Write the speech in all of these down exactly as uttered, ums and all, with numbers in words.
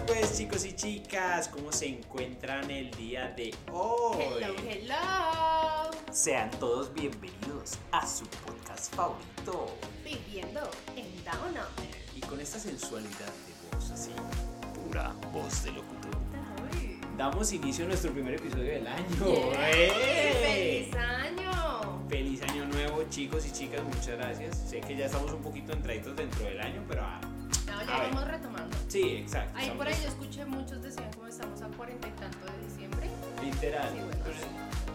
más pues, chicos y chicas? ¿Cómo se encuentran el día de hoy? Hello, hello. Sean todos bienvenidos a su podcast favorito, Viviendo en Down Under. Y con esta sensualidad de voz así, pura voz de locutor, damos inicio a nuestro primer episodio del año. Yeah. ¡Hey! ¡Feliz año! ¡Feliz año nuevo, chicos y chicas! Muchas gracias. Sé que ya estamos un poquito entraditos dentro del año, pero... Ah, no, ya vamos retomando. Sí, exacto. Ahí por ahí listos. Yo escuché muchos decían como estamos a cuarenta y tanto de diciembre. Literal. Sí, bueno, pues, sí.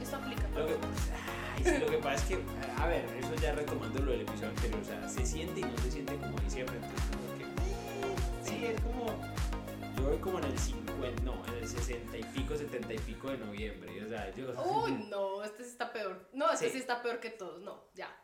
Eso aplica. Lo que, ay, sí, lo que pasa es que, a ver, eso ya retomando lo del episodio anterior, o sea, se siente y no se siente como diciembre, entonces como que... Sí, sí, es como... Yo voy como en el cincuenta, no, en el sesenta y pico, setenta y pico de noviembre, o sea, yo... Uy, uh, no, este sí está peor. No, este sí, sí está peor que todos, no, ya.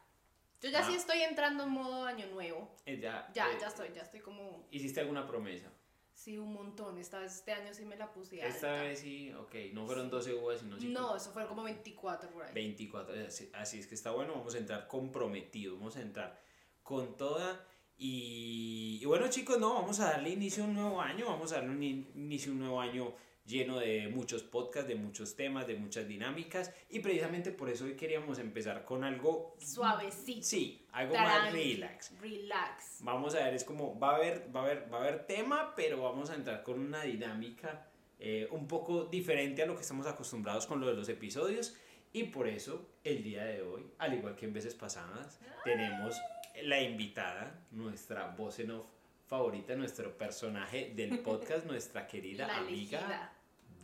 Yo ya ah. sí estoy entrando en modo año nuevo. Eh, ya, ya, eh, ya estoy, ya estoy como... ¿Hiciste alguna promesa? Sí, un montón. Esta vez, este año sí me la puse alta. Esta vez sí, ok. No fueron sí. doce uvas, sino cinco. No, eso fueron como veinticuatro por ahí. veinticuatro, así, así es que está bueno. Vamos a entrar comprometidos, vamos a entrar con toda... Y, y bueno, chicos, no, vamos a darle inicio a un nuevo año. Vamos a darle un in, inicio a un nuevo año lleno de muchos podcasts, de muchos temas, de muchas dinámicas. Y precisamente por eso hoy queríamos empezar con algo suavecito. Sí, algo Tranqui, más relax. Relax. Vamos a ver, es como, va a haber, va a haber, va a haber tema, pero vamos a entrar con una dinámica eh, un poco diferente a lo que estamos acostumbrados con lo de los episodios. Y por eso, el día de hoy, al igual que en veces pasadas, ah. tenemos... la invitada, nuestra voz en off favorita, nuestro personaje del podcast, nuestra querida la amiga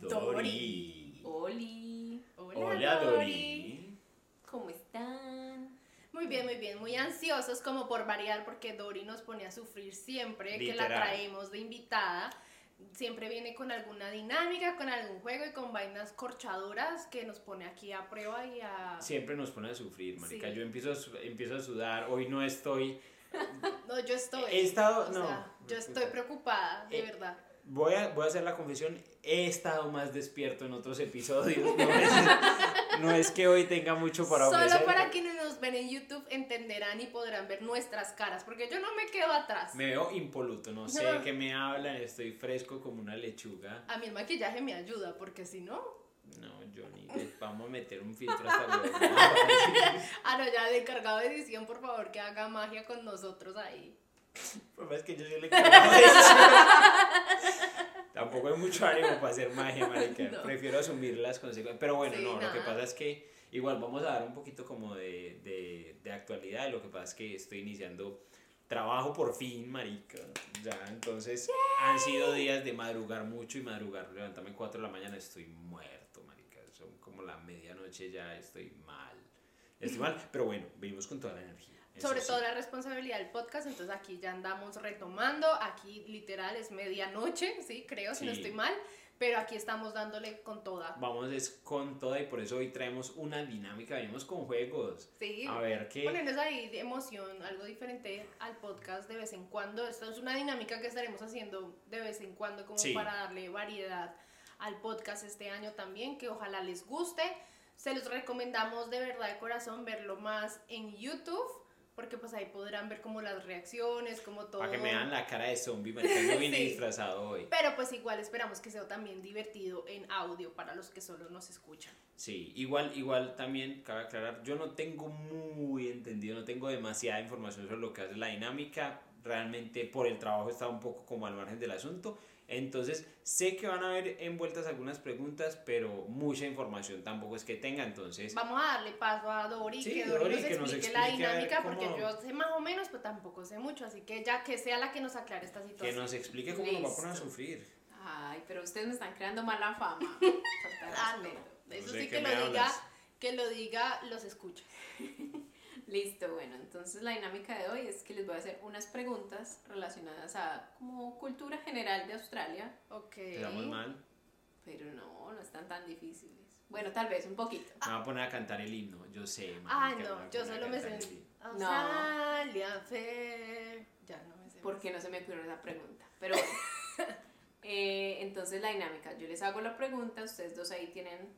Dori. Dori. Oli. Hola, Hola Dori. Dori. ¿Cómo están? Muy bien, muy bien, muy ansiosos como por variar porque Dori nos pone a sufrir siempre. Literal. Que la traemos de invitada. Siempre viene con alguna dinámica, con algún juego y con vainas corchadoras que nos pone aquí a prueba y a... Siempre nos pone a sufrir, marica. Sí. Yo empiezo a, empiezo a sudar, hoy no estoy... No, yo estoy. He estado... O no. Sea, yo estoy preocupada, de eh, verdad. Voy a, voy a hacer la confesión, he estado más despierto en otros episodios. No es, no es que hoy tenga mucho para ofrecer. Solo para quienes nos ven en YouTube entenderán y podrán ver nuestras caras, porque yo no me quedo atrás. Me veo impoluto, no sé no. qué me hablan, estoy fresco como una lechuga. A mí el maquillaje me ayuda, porque si no... No, Johnny, vamos a meter un filtro hasta luego. Ah, no, ya, el encargado de edición, por favor, que haga magia con nosotros ahí. Pero es que yo soy el encargado de edición. Tampoco hay mucho ánimo para hacer magia, marica. No. Prefiero asumir las consecuencias. Pero bueno, sí, no, nada. Lo que pasa es que igual vamos a dar un poquito como de, de, de actualidad. Lo que pasa es que estoy iniciando trabajo por fin, marica. Ya, entonces ¡yay! Han sido días de madrugar mucho y madrugar. Levantarme cuatro de la mañana, estoy muerto, marica. Son como la medianoche, ya estoy mal. Estoy mal, pero bueno, venimos con toda la energía. Eso sobre sí. todo la responsabilidad del podcast, entonces aquí ya andamos retomando, aquí literal es medianoche, sí, creo, sí. si no estoy mal, pero aquí estamos dándole con toda. Vamos es con toda y por eso hoy traemos una dinámica, venimos con juegos. Sí, a ver qué. Ponernos ahí de emoción, algo diferente al podcast de vez en cuando, esta es una dinámica que estaremos haciendo de vez en cuando como sí. para darle variedad al podcast este año también, que ojalá les guste, se los recomendamos de verdad de corazón verlo más en YouTube. Porque pues ahí podrán ver como las reacciones, como todo. Para que me dan la cara de zombie, marica, yo vine sí. disfrazado hoy. Pero pues igual esperamos que sea también divertido en audio para los que solo nos escuchan. Sí, igual, igual también cabe aclarar, yo no tengo muy entendido, no tengo demasiada información sobre lo que hace la dinámica. Realmente por el trabajo está un poco como al margen del asunto. Entonces sé que van a haber envueltas algunas preguntas, pero mucha información tampoco es que tenga, entonces vamos a darle paso a Dori, sí, que Dori, Dori nos, que explique nos explique la dinámica cómo... porque yo sé más o menos, pero tampoco sé mucho, así que ya que sea la que nos aclare esta situación. Que nos explique cómo nos va a poner a sufrir. Ay, pero ustedes me están creando mala fama. Ah, no, eso no sé sí que lo hablas. diga, que lo diga, los escucha. Listo, bueno, entonces la dinámica de hoy es que les voy a hacer unas preguntas relacionadas a como cultura general de Australia. Ok. ¿Te damos mal? Pero no, no están tan difíciles. Bueno, tal vez un poquito. Me ah. voy a poner a cantar el himno, yo sé. Ah, no, yo solo me sé. Australia, fe. Ya no me sé. Porque no se me ocurrió esa pregunta. Pero bueno. eh, entonces la dinámica, yo les hago la pregunta, ustedes dos ahí tienen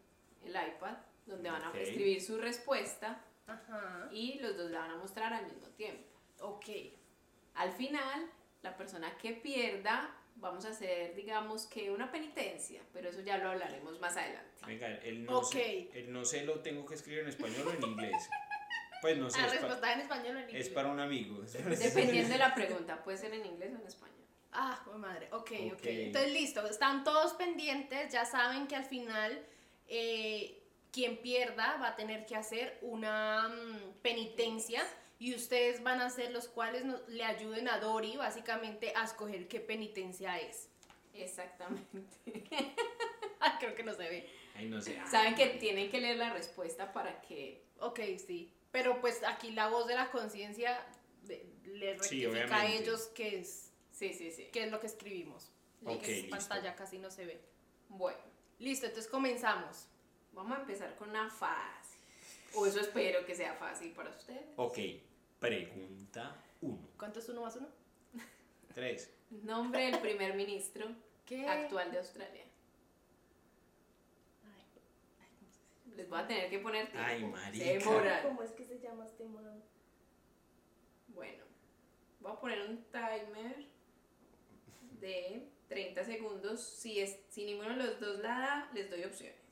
el iPad, donde van okay. a escribir su respuesta. Ajá. Y los dos la van a mostrar al mismo tiempo. Ok. Al final, la persona que pierda vamos a hacer, digamos, que una penitencia, pero eso ya lo hablaremos más adelante. Venga, el no, okay. sé, el no sé lo tengo que escribir en español o en inglés. Pues no sé. La respuesta es para, en español o en inglés. Es para un amigo. Dependiendo de la pregunta, puede ser en inglés o en español. Ah, oh madre, okay, ok, ok. Entonces listo, están todos pendientes, ya saben que al final eh, quien pierda va a tener que hacer una um, penitencia. Y ustedes van a ser los cuales nos, le ayuden a Dory básicamente a escoger qué penitencia es. Exactamente. Ay, creo que no se ve. Ay, no sé. Saben que tienen que leer la respuesta para que... Ok, sí. Pero pues aquí la voz de la conciencia les rectifica sí, a ellos qué es, sí, sí, sí. qué es lo que escribimos. Ok, que es pantalla listo. Casi no se ve. Bueno. Listo, entonces comenzamos. Vamos a empezar con una fase. O eso espero que sea fácil para ustedes. Ok, pregunta uno. ¿Cuánto es uno más uno? Tres. Nombre del primer ministro ¿Qué? actual de Australia. Ay, ay, ¿cómo se llama? Les voy a tener que poner tiempo. Ay, marica. ¿Cómo es que se llama este man? Bueno, voy a poner un timer de treinta segundos. Si, es, si ninguno de los dos la da, les doy opciones.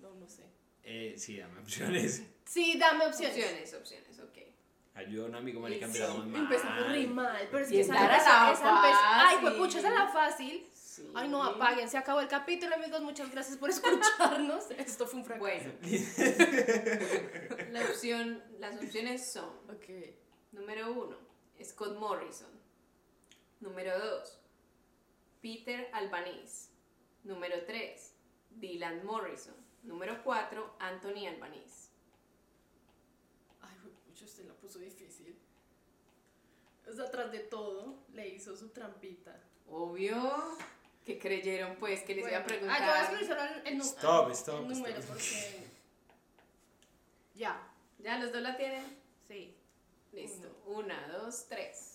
No, no sé. Eh, sí, dame opciones. Sí, dame opciones. Opciones, opciones, ok. Ayuda a un amigo, marica, sí, empezamos mal. Empezamos re mal, pero es que esa era la fácil. Ay, pues pucha, esa es la fácil. Sí. Ay, no, apaguen, se acabó el capítulo, amigos. Muchas gracias por escucharnos. Esto fue un fracaso. Bueno. La opción, las opciones son... Okay. Número uno, Scott Morrison. Número dos, Peter Albanese. Número tres, Dylan Morrison. Número cuatro, Anthony Albanese. Ay, mucho usted la puso difícil. O sea, atrás de todo, le hizo su trampita. Obvio. ¿Qué creyeron, pues? Que les bueno, iba a preguntar. Ah, yo voy a solucionar el, nu- stop, stop, el número. Stop, stop. Porque... ya. ¿Ya los dos la tienen? Sí. Listo. Uno. Una, dos, tres.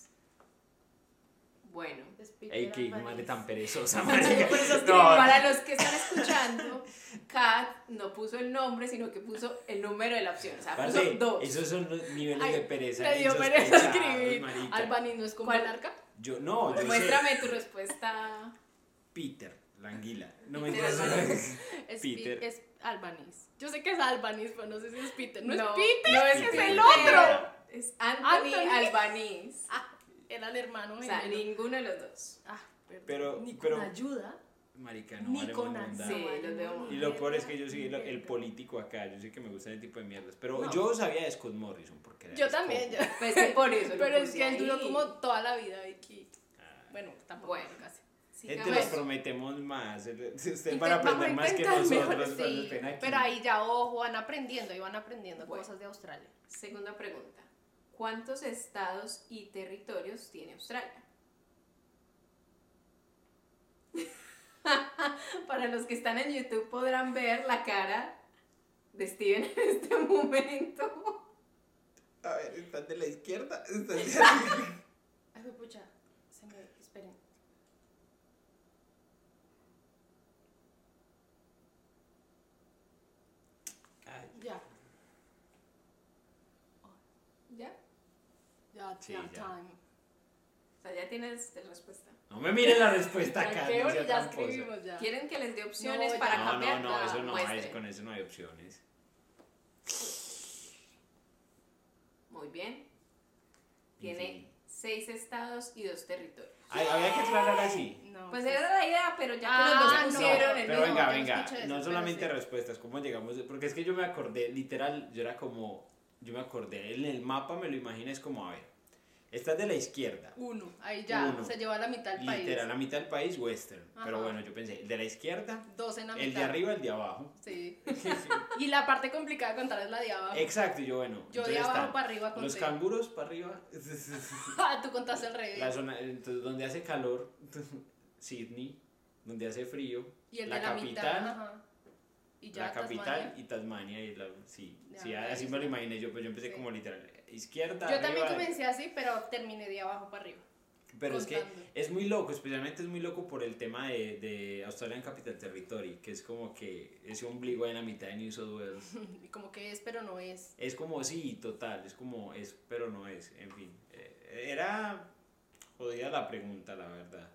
Bueno, ey, qué madre tan perezosa, marica. No. Para los que están escuchando, Cat no puso el nombre, sino que puso el número de la opción. O sea, puso vale, dos. Esos son los niveles ay, de pereza. Le dio pereza escribir. Albanese no es como Alarca. Yo no. Yo muéstrame sé. Tu respuesta. Peter, la anguila. No me entiendes. Es Peter. Es Albanese. Yo sé que es Albanese, pero no sé si es Peter. No, no es Peter. No es Peter, que es el otro. Es Anthony, Anthony. Albanese. Ah. Era el hermano. O sea, ninguno de los dos. Ah, perdón. Pero, ni con pero, ayuda. Marica, no vale más. Sí, los veo y lo peor es que yo soy el, el político acá. Yo sé que me gusta ese tipo de mierdas. Pero no. Yo sabía de Scott Morrison. Porque era yo también. Yo. Pues sí, por eso. Pero es que él duró como toda la vida aquí. Ah. Bueno, tampoco. Bueno, casi. Sí, entonces nos prometemos más. Ustedes van a aprender más que nosotros. Sí, pero ahí ya, ojo, van aprendiendo. Ahí van aprendiendo bueno. Cosas de Australia. Segunda pregunta. ¿Cuántos estados y territorios tiene Australia? Para los que están en YouTube podrán ver la cara de Steven en este momento. A ver, ¿están de la izquierda? ¿Están de la... Ay, pucha, se me... Esperen. Ay. Ya. ¿Ya? Ya, sí, ya, time. O sea, ya tienes la respuesta. No me miren la respuesta acá. ¿Qué no ya escribimos ya? ¿Quieren que les dé opciones no, para no, cambiar? No, no, no, eso no hay, con eso no hay opciones. Muy bien. Tiene seis estados y dos territorios. Ay, había que aclarar así. No, pues esa era la idea, pero ya ah, que los dos pusieron no, el pero mismo. Pero venga, venga, no, eso, no solamente sí. Respuestas, ¿cómo llegamos? Porque es que yo me acordé, literal, yo era como... Yo me acordé, en el mapa me lo imaginé, es como, a ver, esta es de la izquierda. Uno, ahí ya, uno, se lleva a la mitad del país. Literal, la mitad del país, Western. Ajá. Pero bueno, yo pensé, el de la izquierda, dos en la el mitad. De arriba, el de abajo. Sí. Sí. Y la parte complicada de contar es la de abajo. Exacto, y yo bueno. Yo de abajo están, para arriba conté. Los canguros para arriba. Ah, tú contaste al revés. La zona, entonces, donde hace calor, Sydney, donde hace frío, y el la de la capital. Mitad, ajá. Y ya la capital Tasmania. Y Tasmania y la, sí, ya, sí así me lo imaginé yo, pues yo empecé sí. Como literal izquierda. Yo arriba, también comencé así, pero terminé de abajo para arriba. Pero contando. Es que es muy loco, especialmente es muy loco por el tema de, de Australian Capital Territory, que es como que ese ombligo en la mitad de New South Wales. Como que es, pero no es. Es como, sí, total, es como es, pero no es, en fin. Era jodida la pregunta, la verdad.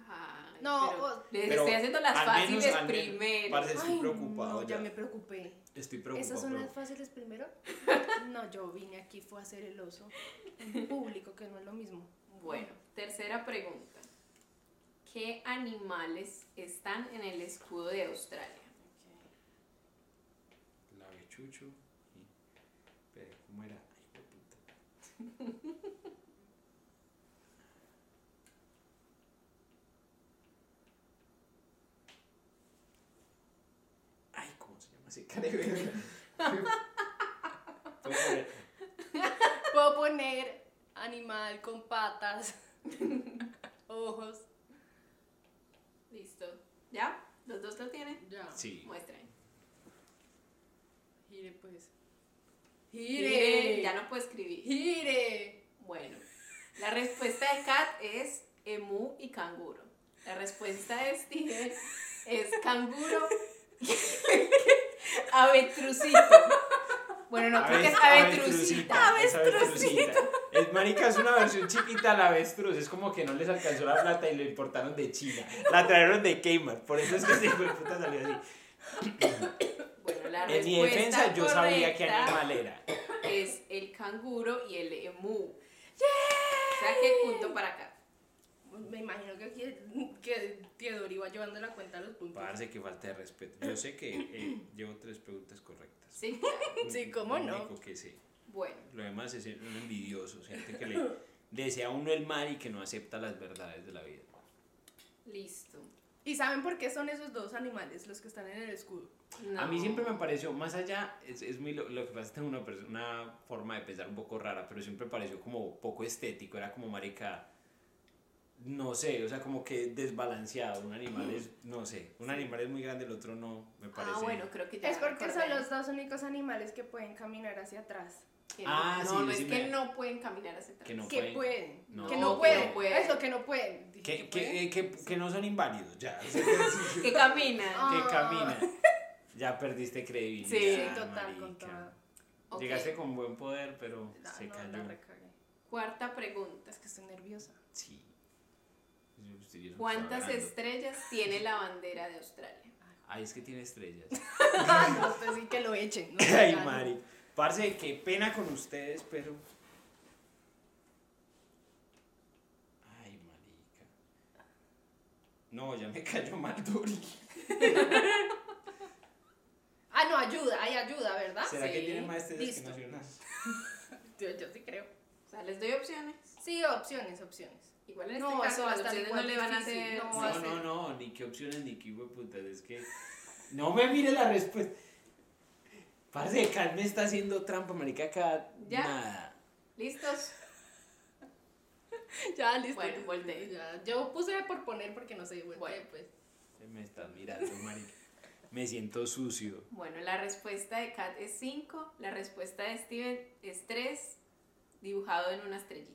Ajá. No, pero, les estoy haciendo las fáciles menos, primero. Parce, estoy Ay, preocupado. No, ya me preocupé. Estoy preocupado. ¿Esas son las fáciles primero? No, yo vine aquí, fue a hacer el oso en público, que no es lo mismo. Bueno, tercera pregunta. ¿Qué animales están en el escudo de Australia? Okay. La bechucho. Pero, ¿cómo era? Ay, qué puta. Ay, ¿cómo se llama ese canebrero? ¿Puedo poner? Puedo poner... Animal con patas, ojos. Listo. ¿Ya? ¿Los dos lo tienen? Ya. Sí. Muestren. Gire, pues. Gire. Gire. Ya no puedo escribir. Gire. Bueno. La respuesta de Cat es emú y canguro. La respuesta de Steve es canguro. Avestrucito. Bueno, no creo que es avestrucita. Avestrucita. Es, marica, es una versión chiquita de la avestruz. Es como que no les alcanzó la plata y lo importaron de China. La trajeron de Kmart. Por eso es que se fue puta salió así. Bueno, la en mi defensa, yo sabía qué animal era. Es el canguro y el emú. ¡Yeah! O sea, que punto para acá. Me imagino que aquí que Teodoro iba llevando la cuenta a los puntos. Parece que falta de respeto. Yo sé que eh, llevo tres preguntas correctas. Sí, sí, cómo no. Lo único que sé. Bueno. Lo demás es ser un envidioso, gente que le desea a uno el mal y que no acepta las verdades de la vida. Listo. ¿Y saben por qué son esos dos animales los que están en el escudo? No. A mí siempre me pareció, más allá, es, es muy lo, lo que pasa es que tengo una, una forma de pensar un poco rara, pero siempre pareció como poco estético, era como marica... No sé, o sea, como que desbalanceado. Un animal es, no sé, un animal es muy grande, el otro no, me parece. Ah, bueno, creo que ya. Es porque son los dos únicos animales que pueden caminar hacia atrás. Que ah, no, sí, no, no es que me... no pueden caminar hacia atrás. Que no que pueden. No, que no pueden. pueden. Eso, que no pueden. Que, que, pueden. que, que, que no son inválidos, ya. Que caminan. Que caminan. Ya perdiste credibilidad. Sí, sí, total, con todo. Okay. Llegaste con buen poder, pero no, se no, cayó. La Cuarta pregunta. Es que estoy nerviosa. Sí. ¿Cuántas estrellas tiene la bandera de Australia? Ay, es que tiene estrellas. No, pues sí que lo echen. No, ay, gano. Mari. Parce, qué pena con ustedes, pero... Ay, marica. No, ya me cayó mal Duri. Ah, no, ayuda, hay ayuda, ¿verdad? ¿Será sí. que tiene más estrellas que nacionales? yo, yo sí creo. O sea, ¿les doy opciones? Sí, opciones, opciones. Igual en no, este caso las opciones no le van a hacer... No, no, no, no, ni qué opciones, ni qué hueputas, es que... No me mire la respuesta. Parce, Cat me está haciendo trampa, marica, Cat. Ya, nada. ¿Listos? Ya, listo. Bueno, volteé. Ya. Yo puse por poner porque no sé, volteé, bueno, pues. Me estás mirando, marica. Me siento sucio. Bueno, la respuesta de Cat es cinco, la respuesta de Steven es tres, dibujado en una estrellita.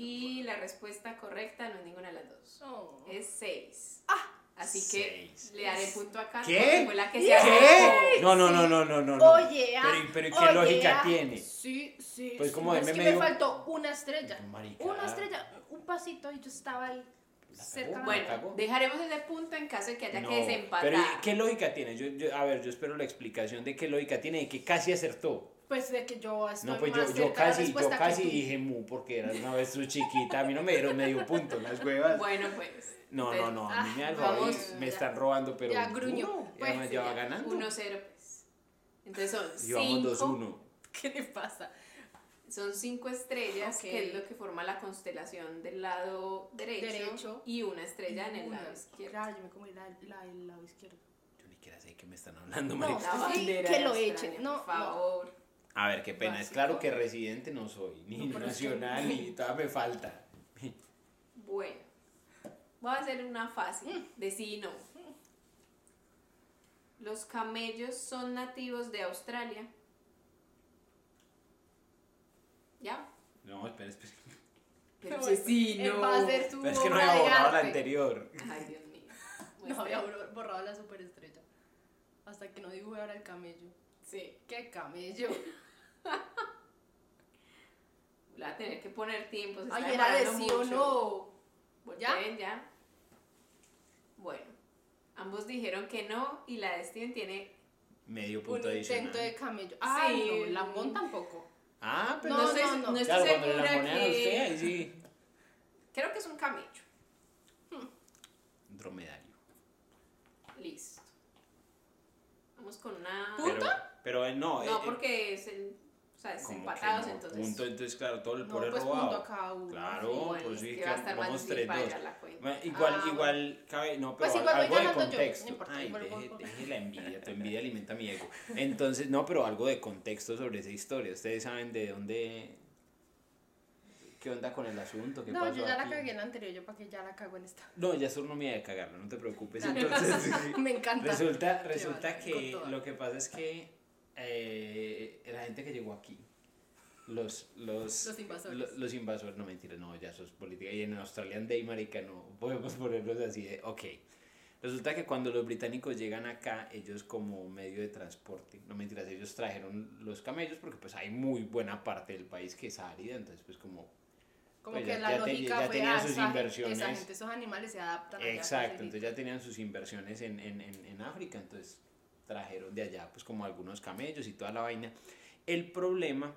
Y la respuesta correcta no es ninguna de las dos. Oh. Es seis. Ah, así que seis. Le daré punto a Cat. ¿Qué? Fue la que yeah. se ¿Qué? No, no, no, no, no, no. Oye, oh, yeah. pero, pero ¿qué oh, lógica yeah. tiene? Sí, sí. Pues como sí, es que me, me dijo... faltó una estrella. Marica. Una estrella, un pasito y yo estaba ahí. Cerca. Bueno, dejaremos ese punto en caso de que haya no, que desempatar. Pero ¿qué lógica tiene? Yo, yo, a ver, yo espero la explicación de qué lógica tiene, de que casi acertó. Pues de que yo estoy no, pues más yo, yo casi, yo casi dije mu porque era una vez su chiquita. A mí no me dieron medio punto las huevas. Bueno, pues. No, no, no. A mí me, ah, vamos, me ya, están robando, pero. Ya gruñó. Uh, pues, ya me lleva ganando. uno cero, pues. Entonces son cinco. ¿Qué le pasa? Son cinco estrellas, okay, que es lo que forma la constelación del lado derecho. derecho. Y una estrella y en el una. lado izquierdo. Claro, yo me comí la del lado izquierdo. Yo ni siquiera sé de qué me están hablando, no, marica. Sí, que lo echen. No, por favor. No. A ver, qué pena, básico. Es claro que residente no soy, ni no, nacional, sí, ni todavía me falta. Bueno, voy a hacer una fácil, de sí y no. ¿Los camellos son nativos de Australia? ¿Ya? No, espera, espera. Pero pues, sí, no. Va a ser su Pero es que no había borrado la anterior. Ay, Dios mío. Muestra. No había borrado la superestrella. Hasta que no dibujé ahora el camello. Sí. ¿Qué camello? La tener que poner tiempo. Se Ay, era de sí mucho. O no. ¿Ya? ¿Ven? ¿Ya? Bueno, ambos dijeron que no y la de Steven tiene medio punto adicional. Un intento de camello. Ay, sí. No, la mon tampoco. Ah, pero no, no, sé, no, no. no estoy claro, segura la que... Usted, ahí sí. Creo que es un camello. Hmm. Dromedario. Listo. Vamos con una... ¿Punto? Pero, pero no. No, eh, porque es el... O sea, es empatados, no, entonces... Punto, entonces, claro, todo el no, por el pues robado. Punto a cada uno. Claro, sí, bueno, pues sí, que vamos tres, dos. La bueno, igual, ah, igual, cabe, no, pero pues igual algo de contexto. Yo, importa, Ay, deje, deje la envidia, tu envidia alimenta mi ego. Entonces, no, pero algo de contexto sobre esa historia. Ustedes saben de dónde... ¿Qué onda con el asunto? ¿Qué no, pasó yo ya aquí? La cagué en la anterior, yo para que ya la cago en esta. No, ya es turnomía de cagarla, no te preocupes. Entonces, me encanta. Resulta, resulta que lo que pasa es que... Eh, la gente que llegó aquí, los, los, los invasores, los, los invasores, no mentira, no, ya sos política, y en Australian Day, marica, no podemos ponerlos así de, ok, resulta que cuando los británicos llegan acá, ellos como medio de transporte, no mentiras, ellos trajeron los camellos, porque pues hay muy buena parte del país que es árida, entonces pues como... Como pues que ya, la ya lógica te, ya fue tenían sus inversiones. Esa gente, esos animales se adaptan. Exacto, entonces ya tenían sus inversiones en, en, en, en África, entonces... trajeron de allá pues como algunos camellos y toda la vaina. El problema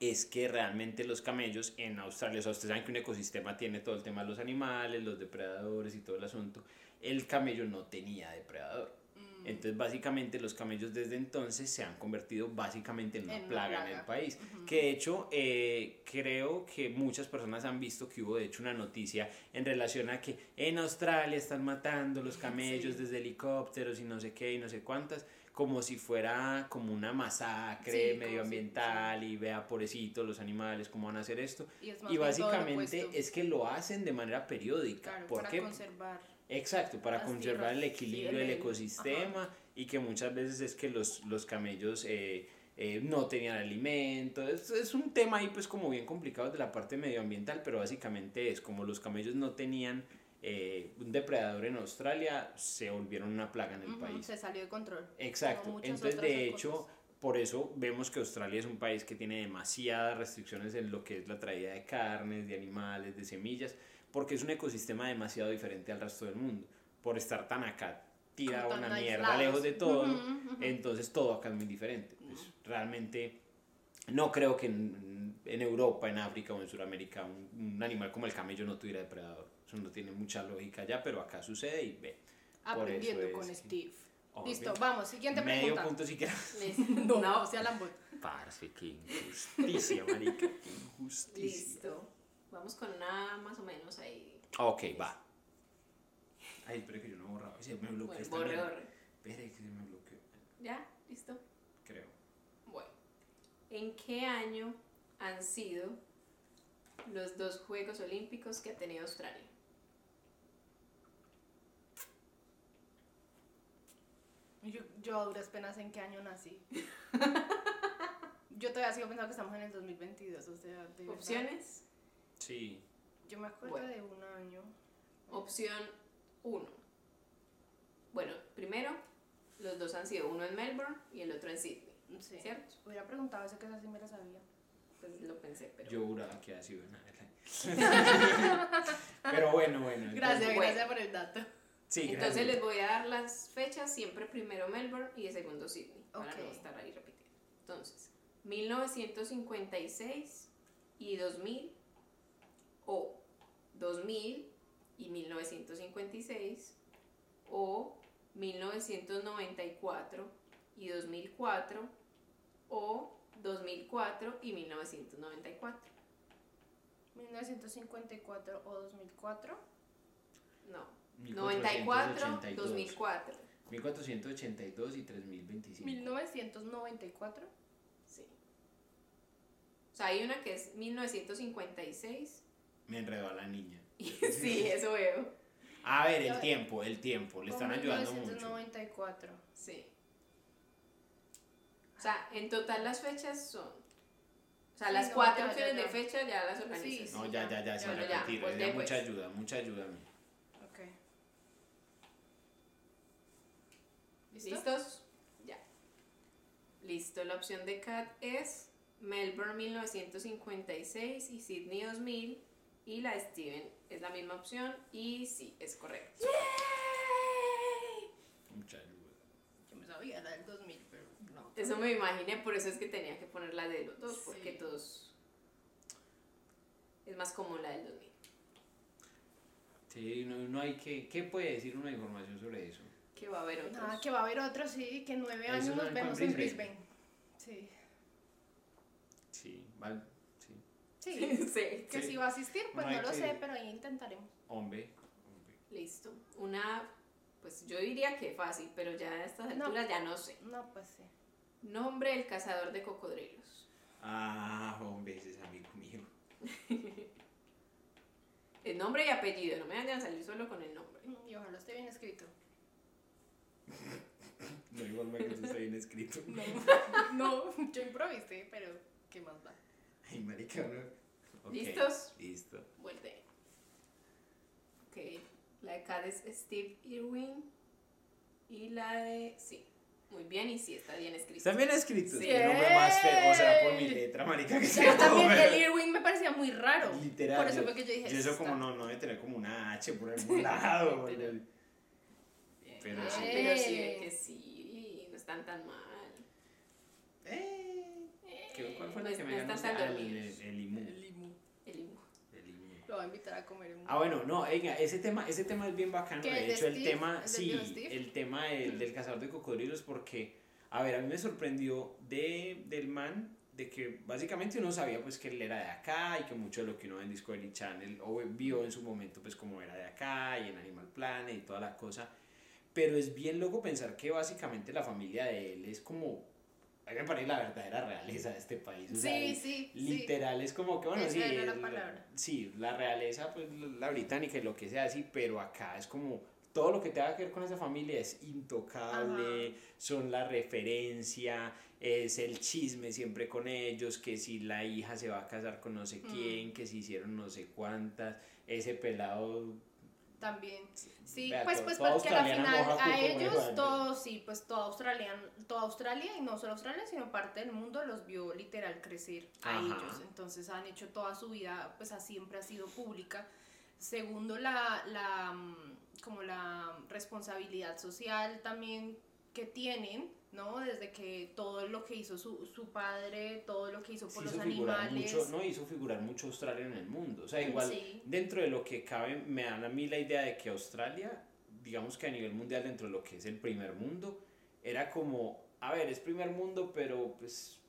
es que realmente los camellos en Australia, o sea, ustedes saben que un ecosistema tiene todo el tema de los animales, los depredadores y todo el asunto. El camello no tenía depredador. Mm. Entonces básicamente los camellos desde entonces se han convertido básicamente en una, en una plaga, plaga en el país. Uh-huh. Que de hecho eh, creo que muchas personas han visto que hubo de hecho una noticia en relación a que en Australia están matando los camellos, sí, desde helicópteros y no sé qué y no sé cuántas, como si fuera como una masacre, sí, medioambiental, sí, sí. Y vea pobrecitos los animales cómo van a hacer esto. Y, es y básicamente es que lo hacen de manera periódica, claro, ¿por para qué? Conservar. Exacto, para Las conservar tierras, el equilibrio del ecosistema. Ajá. Y que muchas veces es que los, los camellos eh, eh, no tenían alimento. Es, es un tema ahí pues como bien complicado de la parte medioambiental, pero básicamente es como los camellos no tenían eh, un depredador en Australia, se volvieron una plaga en el uh-huh, país. Se salió de control. Exacto, entonces de hecho... Cosas. Por eso vemos que Australia es un país que tiene demasiadas restricciones en lo que es la traída de carnes, de animales, de semillas, porque es un ecosistema demasiado diferente al resto del mundo, por estar tan acá, tirado a una mierda, aislados, lejos de todo, uh-huh, uh-huh. Entonces todo acá es muy diferente. Uh-huh. Pues, realmente no creo que en, en Europa, en África o en Sudamérica un, un animal como el camello no tuviera depredador, eso no tiene mucha lógica allá, pero acá sucede y ve. Aprendiendo por eso es con Steve. Que, Obvio. Listo, vamos, siguiente pregunta. Medio punto siquiera. No, no, sea Lambot. Parce, qué injusticia, marica, qué injusticia. Listo, vamos con una más o menos ahí. Ok, listo. Va. Ay, espera que yo no he borrado. Se me bloqueó. Bueno, borre, borre. Espera que se me bloqueó. ¿Ya? ¿Listo? Creo. Bueno, ¿en qué año han sido los dos Juegos Olímpicos que ha tenido Australia? Yo, yo a duras penas en qué año nací. Yo todavía sigo pensando que estamos en el dos mil veintidós, o sea... De ¿Opciones? Verdad. Sí. Yo me acuerdo bueno. de un año. Opción uno. Bueno, primero, los dos han sido uno en Melbourne y el otro en Sydney, sí. ¿Cierto? Hubiera preguntado eso, que eso sí me lo sabía. Pues lo pensé, pero... Yo juraba que ha sido en Adelaide. Pero bueno, bueno. Gracias, entonces, gracias bueno. por el dato. Sí, entonces grande. Les voy a dar las fechas, siempre primero Melbourne y de segundo Sydney, para okay. no estar ahí repitiendo. Entonces, mil novecientos cincuenta y seis y dos mil, o dos mil y mil novecientos cincuenta y seis, o mil novecientos noventa y cuatro y dos mil cuatro, o dos mil cuatro y mil novecientos noventa y cuatro. ¿mil novecientos cincuenta y cuatro o dos mil cuatro? No. noventa y cuatro, dos mil cuatro. mil cuatrocientos ochenta y dos y tres mil veinticinco. mil novecientos noventa y cuatro. Sí. O sea, hay una que es mil novecientos cincuenta y seis. Me enredó a la niña. Sí, eso veo. A ver, el tiempo, el tiempo. Le están ayudando mucho. mil novecientos noventa y cuatro. Sí. O sea, en total las fechas son O sea, sí, las no, cuatro opciones de fecha ya las organizas. Sí, sí, no, ya, ya, ya, sin bueno, repetir. Ya, pues, ya, mucha ayuda, mucha ayuda a mí. Ok. ¿Listo? ¿Listos? Ya. Listo, la opción de Cat es Melbourne mil novecientos cincuenta y seis y Sydney dos mil. Y la de Steven es la misma opción y sí, es correcto. ¡Yay! Mucha ayuda. Yo me sabía la del dos mil, pero no. Eso me imaginé, por eso es que tenía que poner la de los dos, sí. Porque todos... Es más común la del dos mil. Sí, no, no hay que... ¿Qué puede decir una información sobre eso? Que va a haber otros. Ah, que va a haber otros, sí, que en nueve años eso nos vemos en Brisbane. Sí. Sí, vale. Sí, sí, sí, que sí. Si va a asistir, pues no, no lo que... sé, pero ahí intentaremos. Hombre, hombre. Listo. Una, pues yo diría que fácil, pero ya a estas no, alturas ya no sé. No, pues sí. Nombre del cazador de cocodrilos. Ah, hombre, ese es amigo mío. El nombre y apellido, no me vayan a salir solo con el nombre. Y ojalá esté bien escrito. No, igual me que esté bien escrito. No, no, yo improvisé, pero ¿qué más da? Ay, marica, ¿no? Okay. ¿Listos? Listo. Vuelve. Ok, la de Cat es Steve Irwin y la de... Sí, muy bien, y sí, está bien escrito. Está bien escrito, sí. El nombre más feo, o sea, por mi letra, marica, que sea también todo, el Irwin me parecía muy raro. Literal. Por eso fue que yo dije... Yo eso como no, no debe tener como una H por algún lado. Pero, el... pero sí. Pero sí, que sí, no están tan mal. Eh. ¿Cuál fue la no, que no me ganó? Ah, el, el, el imú. El imú. El imú. El imú. Lo va a invitar a comer un... Ah, bueno, no, venga, ese tema, ese tema es bien bacano. De hecho, el tema, ¿el sí, de el tema del, del cazador de cocodrilos, porque, a ver, a mí me sorprendió de, del man, de que básicamente uno sabía pues que él era de acá y que mucho de lo que uno ve en Discovery Channel o vio en su momento pues como era de acá y en Animal Planet y toda la cosa, pero es bien loco pensar que básicamente la familia de él es como... A mí me parece la verdadera realeza de este país. O sea, sí, sí, literal, sí. Es como que, bueno, es sí, es, la palabra. Sí, la realeza, pues la británica y lo que sea así, pero acá es como todo lo que tenga que ver con esa familia es intocable. Ajá. Son la referencia, es el chisme siempre con ellos, que si la hija se va a casar con no sé quién, mm. que si hicieron no sé cuántas, ese pelado... También, sí, Vea, pues, pues porque al final a ellos todos, sí, pues toda Australia, toda Australia y no solo Australia, sino parte del mundo los vio literal crecer a Ajá. ellos, entonces han hecho toda su vida, pues siempre ha sido pública, segundo la, la, como la responsabilidad social también que tienen, ¿no? Desde que todo lo que hizo su, su padre, todo lo que hizo por hizo los animales. Mucho, no hizo figurar mucho Australia en el mundo. O sea, igual sí. Dentro de lo que cabe, me dan a mí la idea de que Australia, digamos que a nivel mundial, dentro de lo que es el primer mundo, era como, a ver, es primer mundo, pero pues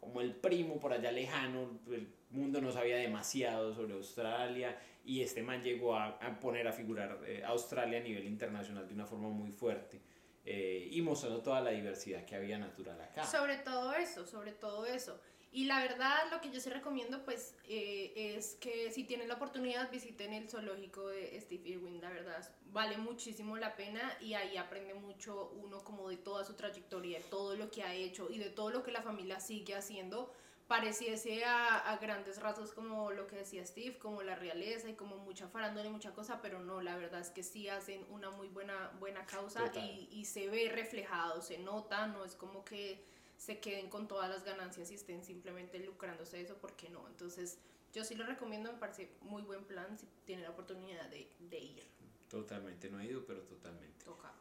como el primo por allá lejano, el mundo no sabía demasiado sobre Australia y este man llegó a, a poner a figurar eh, Australia a nivel internacional de una forma muy fuerte. Eh, y mostrando toda la diversidad que había natural acá. Sobre todo eso, sobre todo eso. Y la verdad, lo que yo sí recomiendo, pues, eh, es que si tienen la oportunidad, visiten el zoológico de Steve Irwin, la verdad, vale muchísimo la pena y ahí aprende mucho uno como de toda su trayectoria, de todo lo que ha hecho y de todo lo que la familia sigue haciendo, pareciese a, a grandes rasgos como lo que decía Steve, como la realeza y como mucha farándula y mucha cosa, pero no, la verdad es que sí hacen una muy buena, buena causa y, y se ve reflejado, se nota, no es como que se queden con todas las ganancias y estén simplemente lucrándose de eso, porque no, entonces yo sí lo recomiendo, me parece muy buen plan si tienen la oportunidad de, de ir. Totalmente, no he ido, pero totalmente. Toca,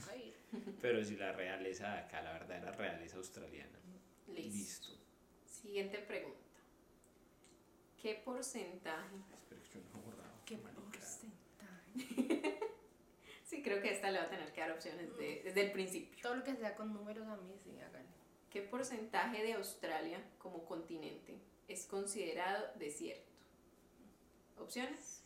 toca ir. Pero si la realeza de acá, la verdad, la realeza australiana. Listo. Listo. Siguiente pregunta. ¿Qué porcentaje? Espero que yo no he borrado. ¿Qué porcentaje? Sí, creo que esta le va a tener que dar opciones de, desde el principio. Todo lo que sea con números a mí, sí, háganle. ¿Qué porcentaje de Australia como continente es considerado desierto? ¿Opciones?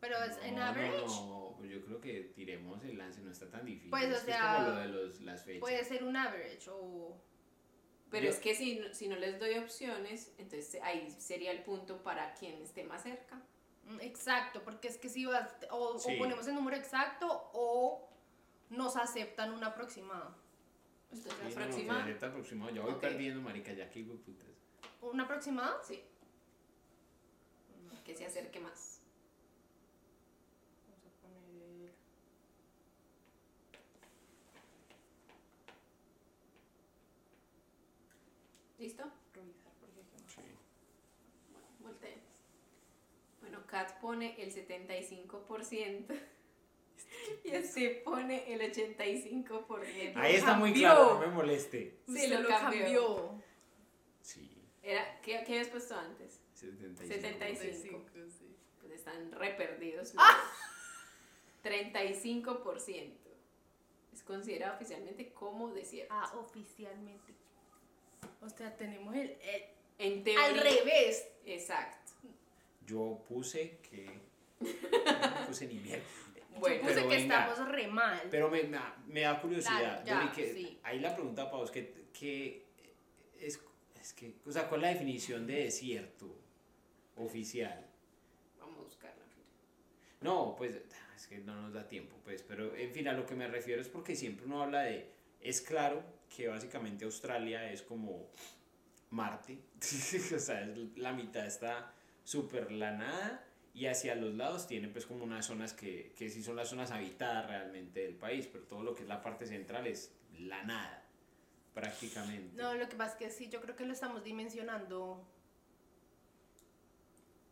Pero es no, en average. No, no, yo creo que tiremos el lance, no está tan difícil. Pues, o es sea, como lo de los, las fechas. Puede ser un average o... Pero es que si, si no les doy opciones, entonces ahí sería el punto para quien esté más cerca. Exacto, porque es que si vas, o, sí. o ponemos el número exacto o nos aceptan un aproximado. Entonces, sí, aproximado. No, no, aproximado. Ya voy okay. perdiendo, marica, ya que hijo de putas. ¿Un aproximado? Sí. Que se acerque más. Vamos a poner el... ¿Listo? Sí. Bueno, volteemos. Bueno, Cat pone el setenta y cinco por ciento. Y se pone el ochenta y cinco por ciento. Ahí está muy claro, no me moleste. Sí, lo, lo cambió. cambió. Sí. Era, ¿qué, ¿Qué habías puesto antes? setenta y cinco. setenta y cinco. Sí. Pues están re perdidos. ¡Ah! treinta y cinco por ciento. Es considerado oficialmente como desierto. Ah, oficialmente. O sea, tenemos el... el en teoría, al revés. Exacto. Yo puse que... no puse ni mierda. Bueno, yo puse que venga, estamos re mal. Pero me, me, me da curiosidad. La, ya, yo que, sí. Ahí la pregunta para vos, que, que es, es que, o sea, ¿cuál es la definición de desierto oficial? Vamos a buscarla. No, pues, es que no nos da tiempo, pues, pero en fin, a lo que me refiero es porque siempre uno habla de, es claro que básicamente Australia es como Marte, o sea, es, la mitad está súper lanada. Y hacia los lados tiene pues como unas zonas que, que sí son las zonas habitadas realmente del país, pero todo lo que es la parte central es la nada, prácticamente. No, lo que pasa es que sí, yo creo que lo estamos dimensionando. O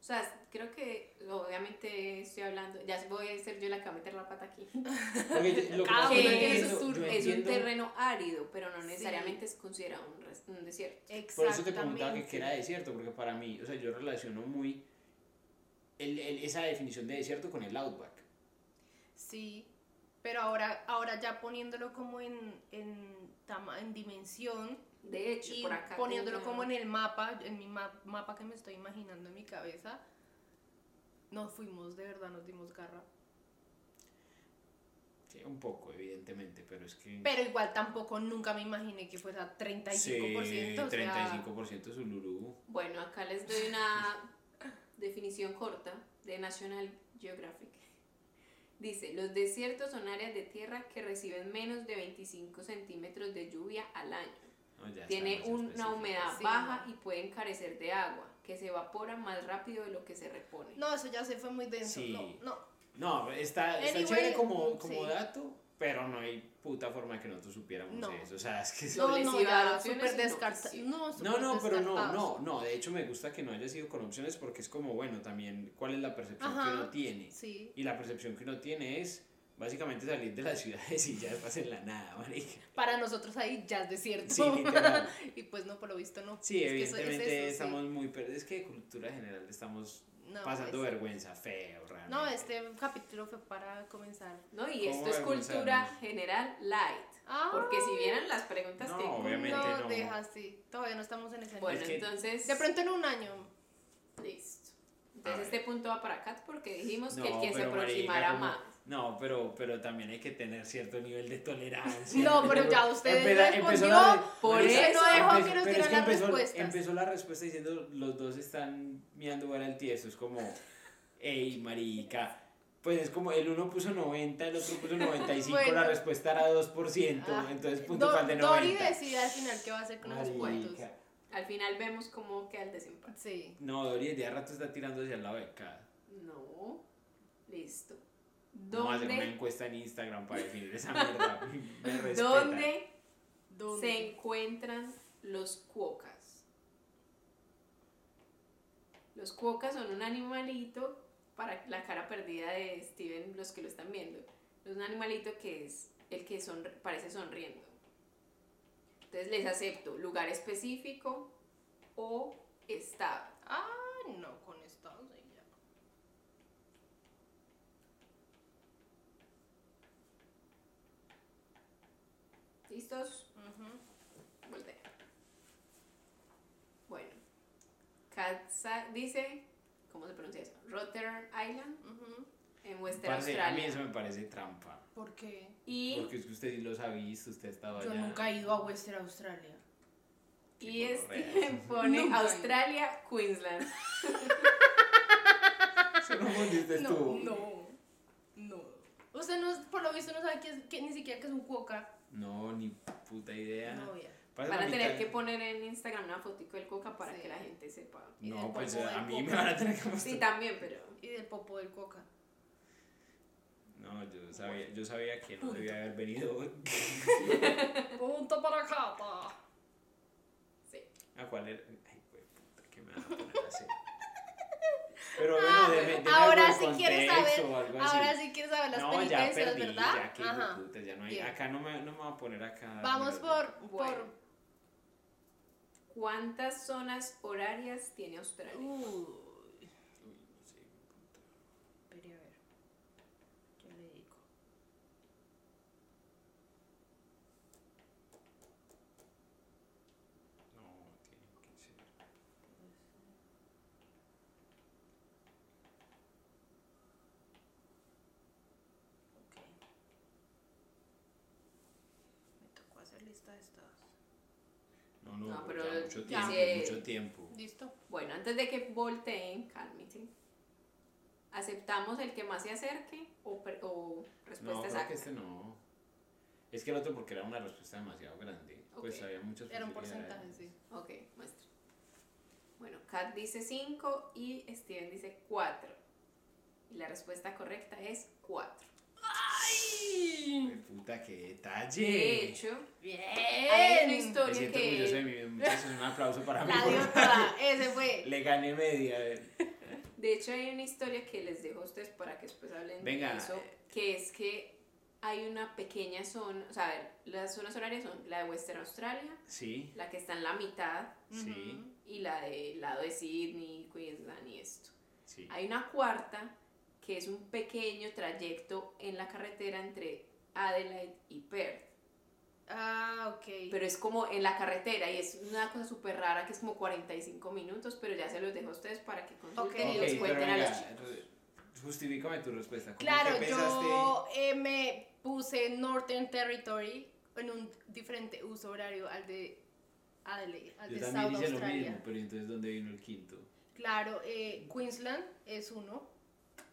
sea, creo que obviamente estoy hablando, ya voy a ser yo la que va a meter la pata aquí. Oye, lo que ah, es, es, sur, es un terreno árido, pero no necesariamente sí. Es considerado un, res, un desierto. Exactamente. Por eso te preguntaba que, que era desierto, porque para mí, o sea, yo relaciono muy... El, el, esa definición de desierto con el outback. Sí, pero ahora, ahora ya poniéndolo como en, en, en dimensión, de hecho, y por acá poniéndolo tengo... como en el mapa, en mi ma- mapa que me estoy imaginando en mi cabeza, nos fuimos, de verdad, nos dimos garra. Sí, un poco, evidentemente, pero es que... Pero igual tampoco nunca me imaginé que fuera treinta y cinco por ciento. Sí, treinta y cinco por ciento, o sea... Zulurú. Bueno, acá les doy una... definición corta de National Geographic. Dice, los desiertos son áreas de tierra que reciben menos de veinticinco centímetros de lluvia al año. No, tiene un, una humedad sí, baja no. Y pueden carecer de agua, que se evapora más rápido de lo que se repone. No, eso ya se fue muy denso. Sí. No, no. no, está, está anyway, chévere como, como sí. dato, pero no hay puta forma que nosotros supiéramos no. eso. O sea, es que no, no, no, ya, super descarta- no, super no, no, pero no, no, no. De hecho, me gusta que no haya sido con opciones porque es como, bueno, también, ¿cuál es la percepción Ajá, que uno tiene? Sí. Y la percepción que uno tiene es básicamente salir de las ciudades y ya después en la nada, marica. Para nosotros ahí ya es desierto. Sí, y pues no, por lo visto no. Sí, es evidentemente que eso, es eso, estamos sí. muy perdidos. Es que de cultura general estamos... No, pasando pues, vergüenza, feo, realmente. No, este capítulo fue para comenzar. No, y esto es cultura general light. Ay, porque si vieran las preguntas no, que obviamente no, no deja así. Todavía no estamos en ese nivel. Bueno, es que, entonces de pronto en un año. Listo. Entonces este punto va para Cat porque dijimos no, que el que se aproximara más. No, pero, pero también hay que tener cierto nivel de tolerancia. No, pero ya usted empezó la, por eso, eso no dejó que nos dieran las respuestas. Empezó la respuesta diciendo, los dos están mirando para el tiesto, es como, ey, marica, pues es como, el uno puso noventa, el otro puso noventa y cinco, bueno, la respuesta era dos por ciento, ah, entonces punto para el de noventa. Dori decide al final qué va a hacer con marica. Los puntos. Al final vemos cómo queda el desempate. Sí. No, Dori de rato está tirando hacia el lado de cada. No, listo. Vamos a hacer una encuesta en Instagram para definir esa mierda. Me ¿Dónde, ¿Dónde se encuentran los cuocas? Los cuocas son un animalito, para la cara perdida de Steven, los que lo están viendo. Es un animalito que es el que sonri- parece sonriendo. Entonces les acepto lugar específico o estado. Ah, no, con estado sí. ¿Listos? Uh-huh. Voltea. Bueno. Katza dice, ¿cómo se pronuncia eso? Rottnest Island, uh-huh, en Western parece, Australia. A mí eso me parece trampa. ¿Por qué? ¿Y? Porque es que usted los ha visto, usted ha estado Yo allá. Yo nunca he ido a Western Australia. Y este pone nunca Australia, Queensland. no, no, no. O sea, no, por lo visto no sabe que, es, que ni siquiera que es un cuoca. No, ni puta idea. No, Van a tener que poner en Instagram una fotico del coca para sí. que la gente sepa. No, pues a mí coca. Me van a tener que mostrar. Sí, también, pero... Y del popo del coca. No, yo sabía, yo sabía que no Punto. Debía haber venido. Punto para Cata. Sí. ¿A cuál era? Ay, güey, puta, que me van a poner así. Pero bueno, ah, deme, deme ahora sí quieres saber, ahora sí quieres saber las no, películas, ¿verdad? Ya que ajá, putas, ya no hay, acá no me, no me voy a poner acá. Vamos por, por bueno. ¿Cuántas zonas horarias tiene Australia? Uy, uy, no sé. Pero a ver, yo le digo. No, tiene que ser. Ok. Me tocó hacer lista de estados. No, no, no pero ya, mucho tiempo, ya. mucho tiempo. Listo. Bueno, antes de que volteen, cálmese. ¿Aceptamos el que más se acerque o, per- o respuesta exacta? No, creo que este no. Es que el otro porque era una respuesta demasiado grande. Okay. Pues había muchas posibilidades. Era un porcentaje, sí. Ok, muestra. Bueno, Cat dice cinco y Steven dice cuatro. Y la respuesta correcta es cuatro. ¡Ay! ¡Qué puta, qué detalle! De hecho, bien. Hay una historia siento que... Siento orgulloso de mí, muchachos, un aplauso para mí. La dio toda, ese fue. Le gané media. De hecho, hay una historia que les dejo a ustedes para que después hablen Venga. de eso, que es que hay una pequeña zona, o sea, a ver, las zonas horarias son la de Western Australia, sí. la que está en la mitad, sí. y la del lado de Sydney, Queensland y esto. Sí. Hay una cuarta... que es un pequeño trayecto en la carretera entre Adelaide y Perth. Ah, ok. Pero es como en la carretera y es una cosa súper rara que es como cuarenta y cinco minutos, pero ya se los dejo a ustedes para que consulten okay. y okay, los cuenten venga, a los chicos. Justifícame tu respuesta. Claro, yo eh, me puse Northern Territory en un diferente uso horario al de Adelaide, al yo de South Australia. Yo también hice lo mismo, pero entonces ¿dónde vino el quinto? Claro, eh, Queensland es uno.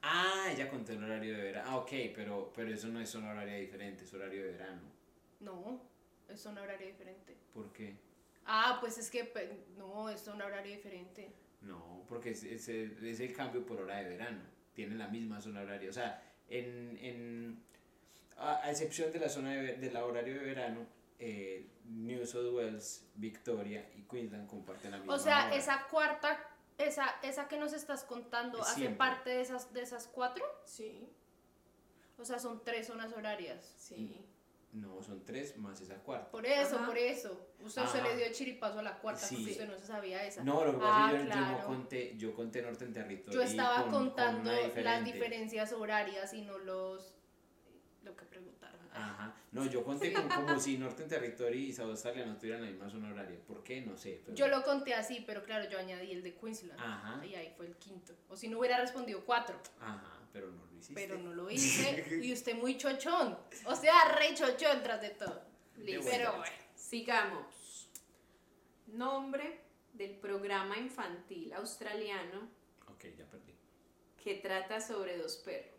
Ah, ya conté el horario de verano. Ah, ok, pero, pero eso no es un horario diferente, es horario de verano. No, es un horario diferente. ¿Por qué? Ah, pues es que no, es un horario diferente. No, porque es, es, el, es el cambio por hora de verano. Tienen la misma zona horaria. O sea, en, en, a, a excepción de la zona de, de la horario de verano, eh, New South Wales, Victoria y Queensland comparten la misma hora. O sea, hora. Esa cuarta... Esa, esa que nos estás contando siempre. ¿Hace parte de esas, de esas cuatro? Sí. O sea, son tres zonas horarias. Sí. No, son tres más esa cuarta. Por eso, Ajá. por eso. Usted Ajá. se le dio chiripazo a la cuarta sí. porque usted no se sabía esa. No, lo que pasa es que yo no conté, yo conté Northern Territory. Yo estaba con, contando con las diferencias horarias y no los... lo que preguntaron. Ajá. No, yo conté como, como si Northern Territory y South Australia no tuvieran la misma zona horaria. ¿Por qué? No sé. Pero... Yo lo conté así, pero claro, yo añadí el de Queensland. Ajá. Y ahí fue el quinto. O si no hubiera respondido cuatro. Ajá, pero no lo hiciste. Pero no lo hice. Y usted muy chochón. O sea, re chochón tras de todo. Listo. Pero bueno, sigamos. Nombre del programa infantil australiano. Ok, ya perdí. Que trata sobre dos perros.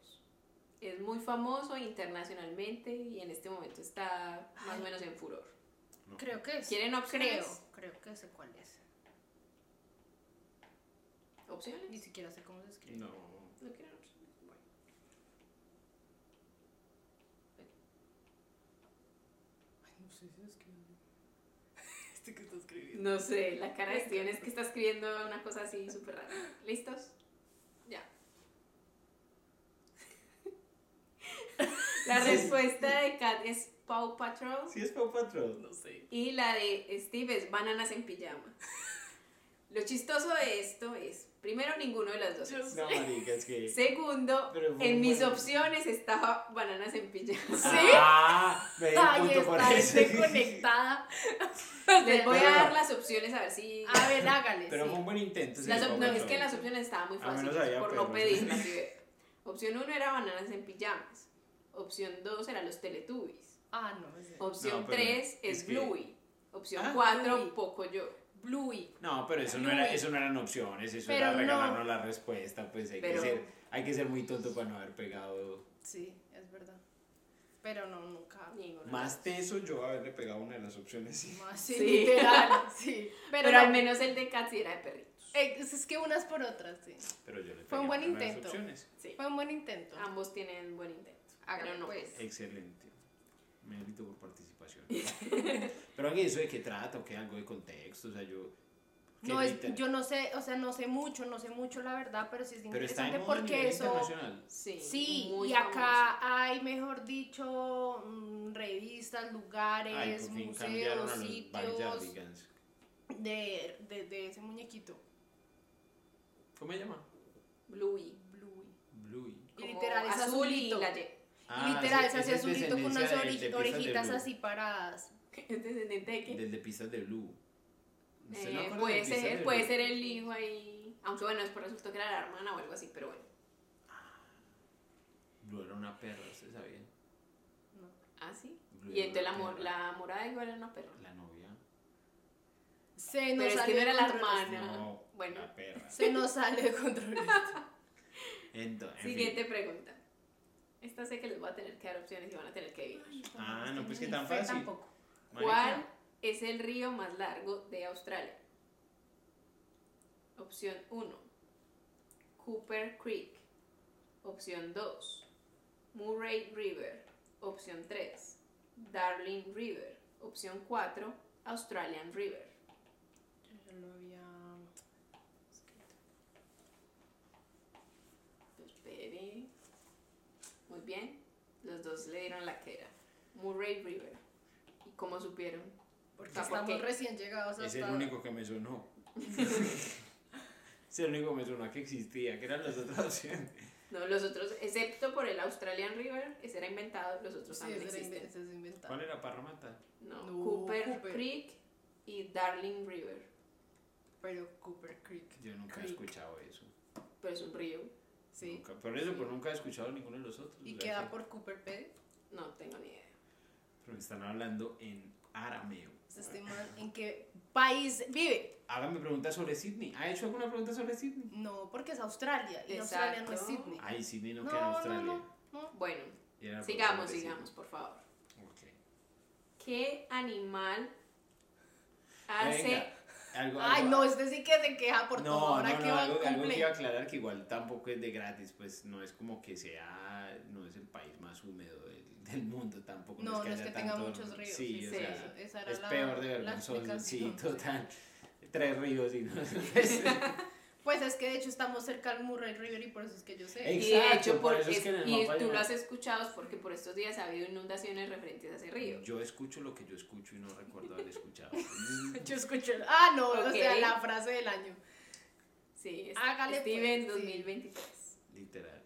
Es muy famoso internacionalmente y en este momento está más o menos en furor. No. Creo que es. ¿Quieren opciones? Creo, creo que sé cuál es. ¿Opciones? Ni siquiera sé cómo se escribe. No. ¿No quieren opciones? Bueno. Ay, no sé si escribe. ¿Este que está escribiendo? No sé, la cara de Steven es que está escribiendo una cosa así súper rara. ¿Listos? Ya. La respuesta de Kat es Paw Patrol. Sí, es Paw Patrol, no sé. Y la de Steve es Bananas en Pijama. Lo chistoso de esto es, primero, ninguno de las dos. No, marica, es que... Segundo, en mis bueno. opciones estaba Bananas en Pijama. ¿Sí? Ah, me Ay, está desconectada. Les voy a dar las opciones a ver si... A ver, hágales. Pero sí. fue un buen intento. Sí, las op- no, es que las opciones estaban muy fáciles por no pedirlas. Opción uno era Bananas en Pijamas. Opción dos era los Teletubbies. Ah, no. Sé. Opción tres no, es, es que... Bluey. Opción cuatro, ah, Pocoyo. Bluey. No, pero eso Bluey. no era, eso no eran opciones, eso pero era regalarnos no. la respuesta, pues hay pero... que ser, hay que ser muy tonto para no haber pegado. Sí, es verdad. Pero no, nunca. Ninguna. Más teso yo haberle pegado una de las opciones. Sí, sí, sí. Literal, sí. Pero, pero no, al menos el de Cat sí era de perritos. Es, es que unas por otras, sí. Pero yo le pegué. Fue un buen intento. Sí. Fue un buen intento. Ambos tienen buen intento. Háganlo pues. pues. Excelente. Mérito por participación. Pero aquí eso de qué trata o qué, algo de contexto, o sea, yo... No, es, yo no sé, o sea, no sé mucho, no sé mucho la verdad, pero sí es interesante porque eso... internacional. Sí, sí, y acá famoso. Hay, mejor dicho, revistas, lugares, Ay, museos, sitios de, de, de ese muñequito. ¿Cómo se llama? Bluey. Bluey. Bluey. Y literal es azulito. Ah, literal, es así azulito con unas ori- orejitas así paradas. ¿Es descendiente de qué? Del de Pistas de Blue. Eh, puede ser, puede ser el hijo ahí, aunque bueno, después resultó que era la hermana o algo así, pero bueno. Blue era una perra, ¿usted sabía? No. ¿Ah, sí? Blue, y entonces la, la morada igual era una perra. La novia. Se nos pero sale, es que no era la hermana. No, bueno, la perra. Se nos sale de control esto. Entonces, siguiente fin. pregunta. Esta sé que les voy a tener que dar opciones y van a tener que vivir. Ah, no, pues que tan fácil. Tampoco. ¿Cuál es el río más largo de Australia? Opción uno, Cooper Creek. Opción dos, Murray River. Opción tres, Darling River. Opción cuatro, Australian River. Yo lo había escrito. Espere. Muy bien. Los dos le dieron la que era. Murray River. ¿Y cómo supieron? Porque o sea, estamos ¿por recién llegados a Es hasta... el único que me sonó. Es el único que me sonó que existía, que eran las otras opciones. No, los otros, excepto por el Australian River, ese era inventado, los otros sí, también existen. Ese es inventado. ¿Cuál era Parramatta? No, no Cooper, Cooper Creek y Darling River. Pero Cooper Creek. Yo nunca Creek. he escuchado eso. Pero es un río. Sí. Nunca, por eso, sí. Pero nunca he escuchado ninguno de los otros. ¿Y queda que... por Cooper P? No tengo ni idea. Pero me están hablando en arameo. ¿En qué país vive? Hágame preguntas sobre Sydney. ¿Ha hecho alguna pregunta sobre Sydney? No, porque es Australia. Y Australia no es Sydney. Ay, Sydney no, no queda en Australia. No, no, no. Bueno, sigamos, sigamos, por favor. Okay. ¿Qué animal hace...? Venga, algo, algo, Ay, no, este sí que se queja por no, todo. Ahora no, no, que va algo, algo que iba a aclarar que igual tampoco es de gratis. Pues no es como que sea... No es el país más húmedo de del mundo tampoco. No, no es que, no es que tenga muchos ríos. Sí, sí, o sí, sea, esa era es la, peor de vergonzoso. Sí, total. Sí. Tres ríos y no. Pues es que de hecho estamos cerca al Murray River y por eso es que yo sé. Exacto, y de hecho, porque por es que y tú no... lo has escuchado porque por estos días ha habido inundaciones referentes a ese río. Yo escucho lo que yo escucho y no recuerdo haber escuchado. Yo escucho. Ah, no, okay. O sea, la frase del año. Sí, hágale Steve en dos mil veintitrés. Sí. Literal.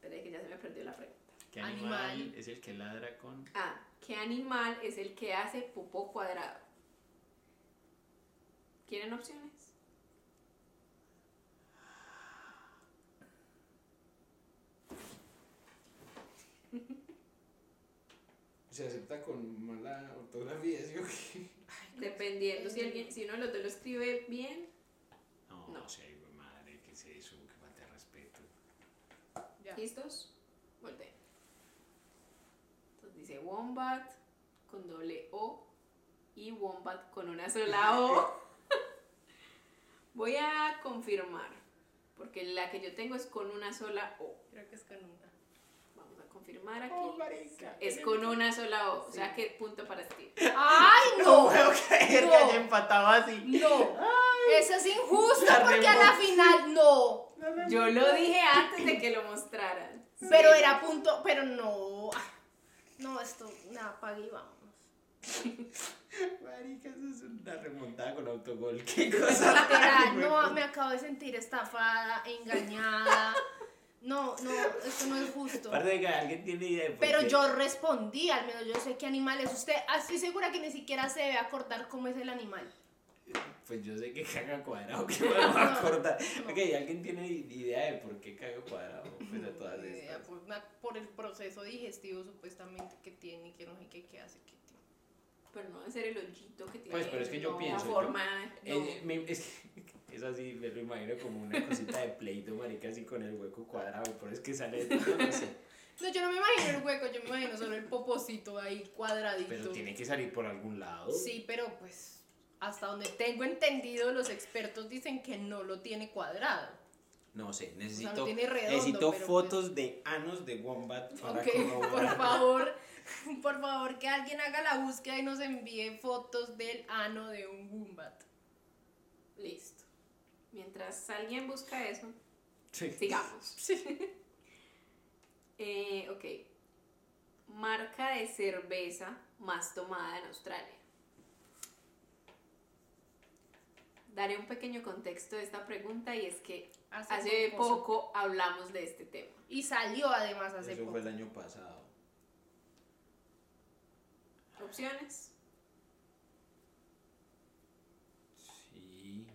Pero es que ya se me perdió la pregunta. ¿Qué animal, animal es el que ladra con...? Ah, ¿qué animal es el que hace popó cuadrado? ¿Quieren opciones? ¿Se acepta con mala ortografía? ¿Sí o qué? Dependiendo, si alguien, si uno de los dos lo escribe bien... No, no sé, madre, ¿qué es eso? Que falta de respeto. Ya. ¿Listos? Volteen. Dice wombat con doble O y wombat con una sola O. Voy a confirmar, porque la que yo tengo es con una sola O. Creo que es con una. Vamos a confirmar aquí. Oh, marica, es con me... una sola O, sí. O sea que punto para ti. ¡Ay, no! No puedo creer no. que haya empatado así. No, ay, eso es injusto porque remo- a la final no. La yo lo dije antes de que lo mostraran. Sí. Pero era punto, pero no... No, esto, nada, pague y vamos. Marica, eso es una remontada con autogol. Qué cosa. Literal, no, me acabo de sentir estafada, engañada. No, no, esto no es justo. Aparte de que alguien tiene idea de por Pero qué. Yo respondí, al menos yo sé qué animal es. Usted, estoy segura que ni siquiera se debe acordar cómo es el animal. Pues yo sé que caga cuadrado, que me no, a acordar. No. Ok, ¿alguien tiene idea de por qué caga cuadrado? Pues no, a todas no idea, por, por el proceso digestivo supuestamente que tiene, que no sé qué, qué hace, qué tiene. Pero no va a ser el hoyito que tiene. Pues, pero es que no, yo pienso. Forma, yo, no. eh, me, es, es así, me lo imagino como una cosita de Play-Doh, marica, así con el hueco cuadrado, pero es que sale de todo, no sé. No, yo no me imagino el hueco, yo me imagino solo el popocito ahí cuadradito. Pero tiene que salir por algún lado. Sí, pero pues hasta donde tengo entendido, los expertos dicen que no lo tiene cuadrado. No sé, necesito, o sea, no tiene redondo, necesito fotos pues... de anos de wombat para okay, corroborar. Por favor, por favor que alguien haga la búsqueda y nos envíe fotos del ano de un wombat. Listo. Mientras alguien busca eso, sí. sigamos. Sí. Eh, ok. Marca de cerveza más tomada en Australia. Daré un pequeño contexto de esta pregunta y es que hace, hace poco, poco hablamos de este tema. Y salió además hace Eso poco. Eso fue el año pasado. ¿Opciones? Sí.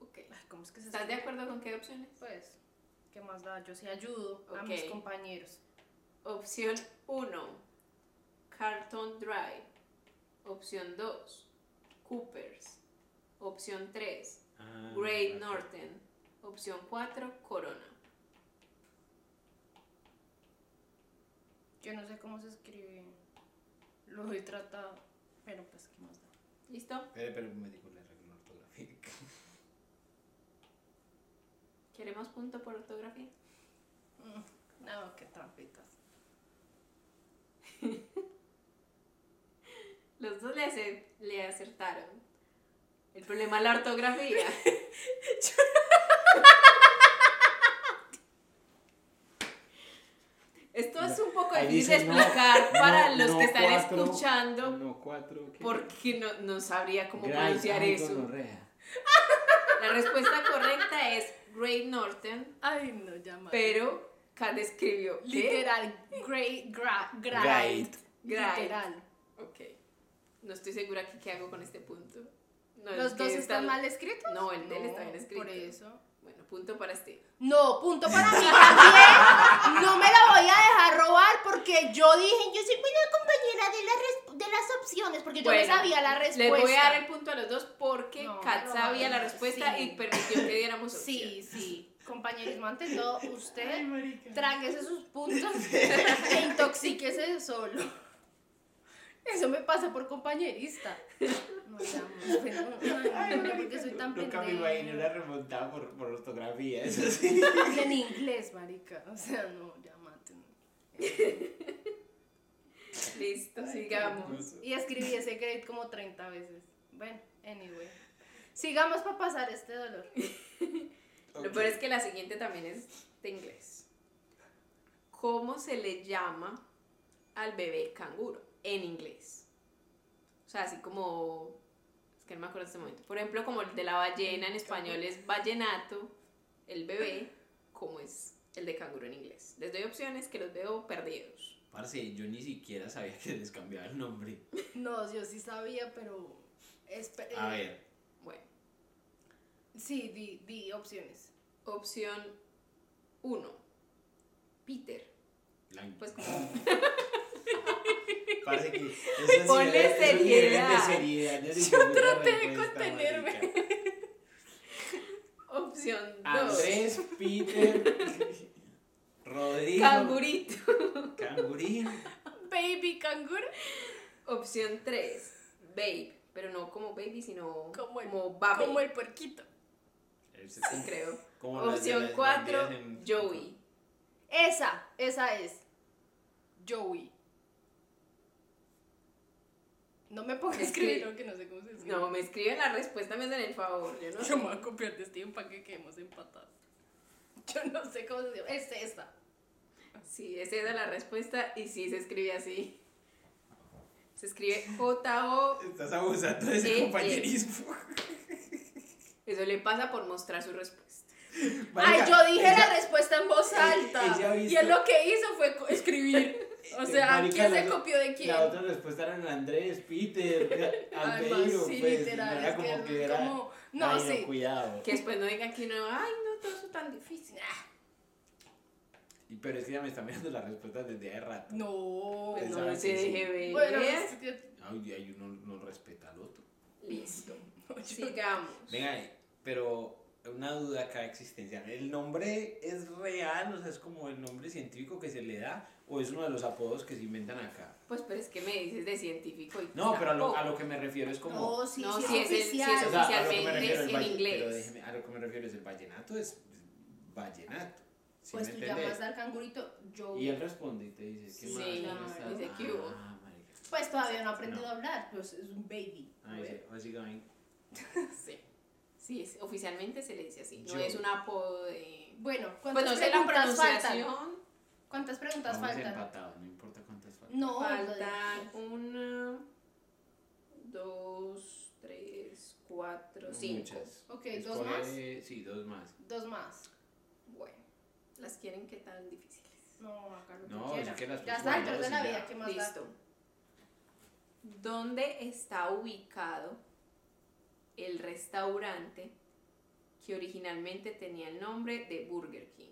Ok. Ay, ¿cómo es que se ¿Estás sale? de acuerdo con qué opciones? Pues, ¿qué más da? Yo sí ayudo okay. a mis compañeros. Opción uno, Carlton Drive. Opción dos, Coopers. Opción tres, ah, Great okay. Northern. Opción cuatro, Corona. Yo no sé cómo se escribe. Lo he tratado, pero pues qué más da. ¿Listo? Pero, pero me dijo la regla ortográfica. ¿Queremos punto por ortografía? Mm, no, qué trampitas. Los dos le, le acertaron. El problema es la ortografía. Esto es un poco difícil de explicar no, para no, los no, que están cuatro, escuchando. No, cuatro, ¿qué? Porque no, no sabría cómo Gran pronunciar eso. Gonorrea. La respuesta correcta es Great Northern. Ay, no, ya mal. Pero Kat escribió literal. Great, gra, gra, great. Great. Literal. Ok. No estoy segura que qué hago con este punto. No, ¿Los dos están está... mal escritos? No, el del no, está bien escrito. Por eso. Bueno, punto para Steve. No, punto para mí también. No me la voy a dejar robar porque yo dije, yo soy buena compañera de las, res... de las opciones porque bueno, yo me sabía la respuesta. Les voy a dar el punto a los dos porque no, Kat no, sabía no, la respuesta sí. y permitió que diéramos opción. Sí, sí. Compañerismo, ante todo, usted tráguese sus puntos e intoxíquese solo. Eso me pasa por compañerista. No, no, no, porque soy tan pendeja. Nunca me imaginé la remontada por, por ortografía, eso sí. Y en inglés, marica. O sea, no, ya maten. Listo, ay, sigamos. Y escribí ese grade como treinta veces. Bueno, anyway. Sigamos para pasar este dolor. Okay. Lo peor es que la siguiente también es de inglés. ¿Cómo se le llama al bebé canguro? En inglés. O sea, así como... Es que no me acuerdo en este momento. Por ejemplo, como el de la ballena en español es ballenato, el bebé, como es el de canguro en inglés. Les doy opciones que los veo perdidos. Parce, yo ni siquiera sabía que les cambiaba el nombre. No, yo sí sabía, pero... Esper- A ver. Bueno. Sí, di, di opciones. Opción uno. Peter. Lang- pues como... Parece que esos Ponle niveles, seriedad. Esos de seriedad. Yo traté de contenerme. Marica. Opción dos. Andrés, Peter, Rodrigo. Cangurito. Cangurín. Baby cangur. Opción tres. Babe. Pero no como baby, sino como el, como babe. Como el puerquito. Sí, creo. Como opción cuatro. En... Joey. Esa, esa es. Joey. No me pongas a escribir, creo que no sé cómo se escribe. No, me escriben la respuesta, me hacen el favor. Yo, no yo me voy a copiar de Steven para que quedemos empatados. Yo no sé cómo se escribe. Es esa. Sí, es esa la respuesta y sí se escribe así. Se escribe J O. Estás abusando de ese compañerismo. Eso le pasa por mostrar su respuesta. Ay, yo dije la respuesta en voz alta. Y él lo que hizo fue escribir. O sea, Marica, ¿quién se la, copió de quién? La otra respuesta eran Andrés, Peter, Albeiro, sí, pues, literal, no era como es que, que era, como, no, ay, sí. no, cuidado. Que después no digan que no, ay, no, todo eso es tan difícil. Y, pero es que ya me están mirando las respuestas desde hace rato. No, pues no, no se deje ver. Bueno, es que... Ay, ay, uno no respeta al otro. Listo, sigamos. Venga, pero, una duda acá existencial. ¿El nombre es real? O sea, ¿es como el nombre científico que se le da? ¿O es uno de los apodos que se inventan acá? Pues, pero es que me dices de científico. Y no, pero a lo, a lo que me refiero es como... No, sí, no, sí, sí es, oficial. El, sí es oficialmente, o sea, es en inglés. Pero déjeme, a lo que me refiero es el vallenato, es vallenato. ¿Sí pues tú entendés? Llamas al cangurito, yo... Y él responde y te dice, ¿qué sí, más? Sí, no, dice, ¿qué hubo? Ah, marica. Pues todavía no aprendido no. a hablar, pues es un baby. Ah, dice, ¿how's it going? Sí. Sí, es, oficialmente se le dice así, yo. No es un apodo de... Bueno, ¿cuántas pues no preguntas faltan? ¿Cuántas preguntas Vamos faltan? Empatados, no importa cuántas faltan. No, faltan de... una, dos, tres, cuatro, no, cinco. Muchas. Ok, es ¿dos más? Eh, sí, dos más. Dos más. Bueno, las quieren que tan difíciles. No, acá lo no, que, es que las ya está, yo de la vida, ¿qué más listo. Da? ¿Dónde está ubicado el restaurante que originalmente tenía el nombre de Burger King?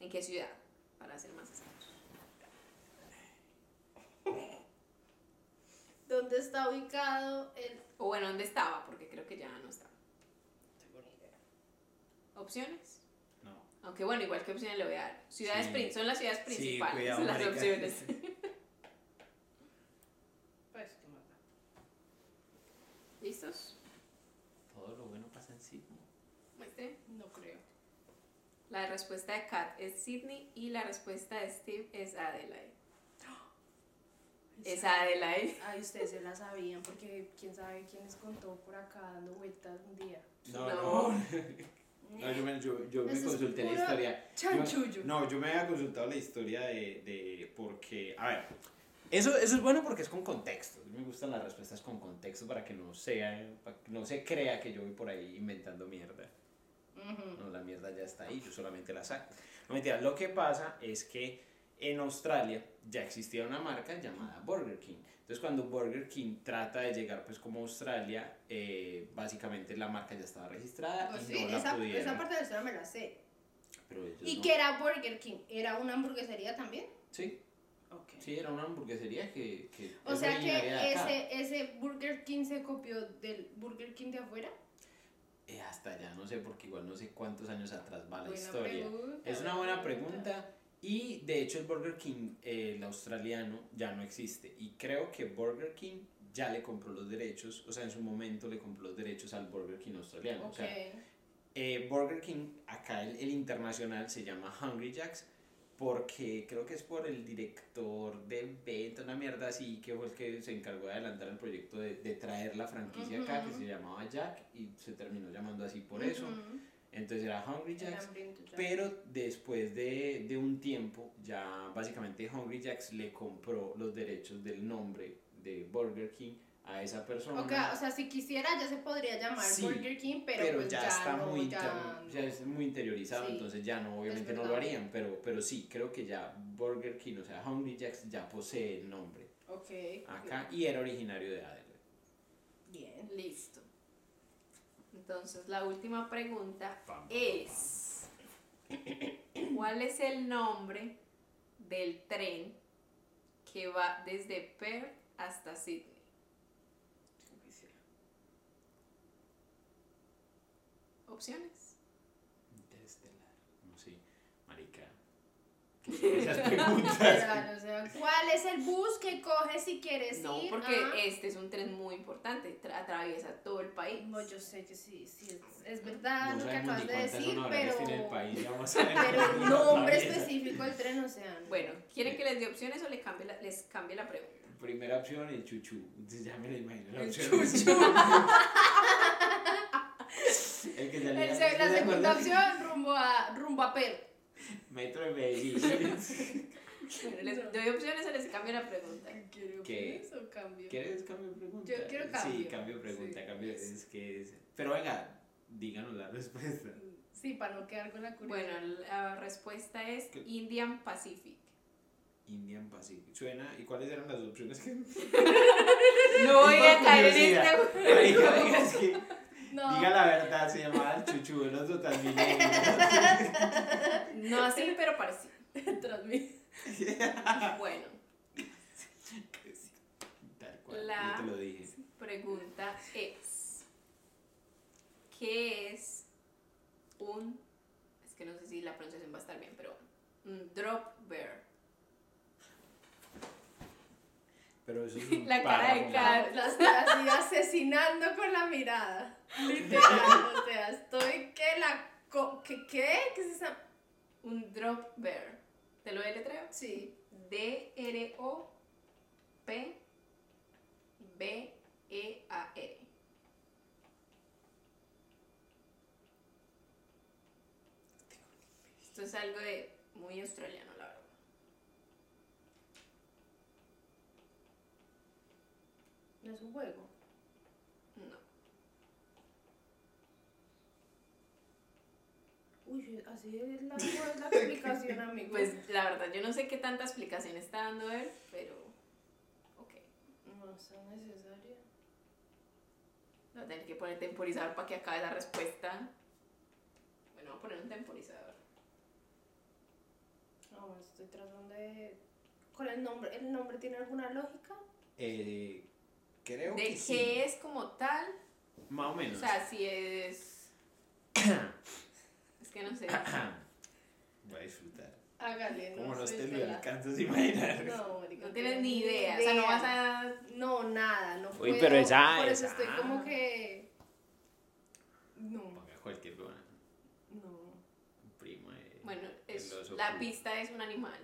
¿En qué ciudad? Para ser más exactos. ¿Dónde está ubicado el...? O bueno, ¿dónde estaba? Porque creo que ya no estaba. No tengo ni idea. ¿Opciones? No. Aunque bueno, igual que opciones le voy a dar. Ciudades sí. prin- son las ciudades principales, sí, cuidado, las marica. Opciones. ¿Listos? Todo lo bueno pasa en Sydney. ¿Este? No creo. La respuesta de Cat es Sydney y la respuesta de Steve es Adelaide. Es Adelaide. Ay, ustedes se la sabían porque quién sabe quién les contó por acá dando vueltas un día. No, no. no. no yo me, yo, yo me consulté la historia. Chanchullo. Yo, no, yo me había consultado la historia de, de porque, a ver. Eso, eso es bueno porque es con contexto. Me gustan las respuestas con contexto para que no sea, para que no se crea que yo voy por ahí inventando mierda. Uh-huh. No, la mierda ya está ahí, yo solamente la saco. No, mentira, lo que pasa es que en Australia ya existía una marca llamada Burger King. Entonces cuando Burger King trata de llegar pues como a Australia, eh, básicamente la marca ya estaba registrada pues y sí, no esa, la pudieron. Esa parte de la historia me la sé. Pero ellos ¿Y no. qué era Burger King? ¿Era una hamburguesería también? Sí. Okay. Sí, era una hamburguesería que... que o sea que ese, ese Burger King se copió del Burger King de afuera. Eh, hasta allá no sé, porque igual no sé cuántos años atrás va la buena historia. Pregunta, es una buena pregunta. pregunta. Y de hecho el Burger King, eh, el australiano, ya no existe. Y creo que Burger King ya le compró los derechos, o sea, en su momento le compró los derechos al Burger King australiano. Okay. O sea, eh, Burger King, acá el, el internacional, se llama Hungry Jack's. Porque creo que es por el director de venta, una mierda así, que fue el que se encargó de adelantar el proyecto de, de traer la franquicia uh-huh. acá, que se llamaba Jack, y se terminó llamando así por uh-huh. eso. Entonces era Hungry Jack's, pero después de, de un tiempo, ya básicamente Hungry Jack's le compró los derechos del nombre de Burger King a esa persona. Okay, o sea, si quisiera ya se podría llamar sí, Burger King, pero, pero pues ya, ya está no, muy, ya, ya es muy interiorizado, sí, entonces ya no, obviamente no lo harían, pero, pero sí, creo que ya Burger King, o sea, Hungry Jack's ya posee el nombre. Okay. Acá, bien. Y era originario de Adelaide. Bien, listo. Entonces, la última pregunta pam, es, pam. ¿Cuál es el nombre del tren que va desde Perth hasta Sydney? Opciones. Interestelar. No, sí. Marica. Esas preguntas. Pero, o sea, ¿cuál es el bus que coges si quieres no, ir? No, porque ah. este es un tren muy importante. Tra- atraviesa todo el país. No, yo sé que sí, sí es, es verdad no lo que acabas de decir, pero... El país, vamos a ver pero el nombre específico del tren, o sea... No. Bueno, ¿quieren que les dé opciones o les cambie la, les cambie la pregunta? Primera opción, el chuchú. Ya me lo imagino. La el chuchú. El que salía, el se, la segunda opción rumbo a rumbo a Perú. Metro de Medellín. Bueno, les doy opciones o les cambio la pregunta. ¿Quieres opciones o cambio? ¿Quieres cambio de pregunta? Yo quiero cambio. Sí, cambio de pregunta, sí. Cambio es que es... Pero venga, díganos la respuesta. Sí, para no quedar con la curiosidad. Bueno, la respuesta es ¿qué? Indian Pacific. Indian Pacific. Suena, ¿y cuáles eran las opciones que? No voy a caer en este. No. Diga la verdad, se llamaba el chuchu, el otro también. No así, pero parecido. Yeah. Bueno. Tal cual, la yo te lo dije. Pregunta es, ¿qué es un, es que no sé si la pronunciación va a estar bien, pero un drop bear. Pero eso es un la cara de Cat, la estoy así asesinando con la mirada. Literal, o sea, estoy que la... Co- que, ¿Qué? ¿Qué es esa? Un drop bear. ¿Te lo deletreo? Sí. D R O P B E A R. Esto es algo de muy australiano, la verdad. ¿No es un juego? No. Uy, así es la, es la explicación, amigo. Pues la verdad, yo no sé qué tanta explicación está dando él, pero... Ok. No sea necesaria. Voy a tener que poner temporizador para que acabe la respuesta. Bueno, voy a poner un temporizador. No, estoy tratando de... ¿Con el nombre? ¿El nombre tiene alguna lógica? Eh... Creo de que, que, que es como tal. Más o menos. O sea, si es... es que no sé. Voy a disfrutar. Hágale. Como no, no te lo alcanzas a imaginar. No, marica, no tienes ni idea. idea. O sea, no vas a... No, nada. No Uy, puedo. Pero esa... Por eso esa... estoy como que... No. Ponga cualquier cosa. No. Un primo de... Bueno, es, oso, la pista es un animal.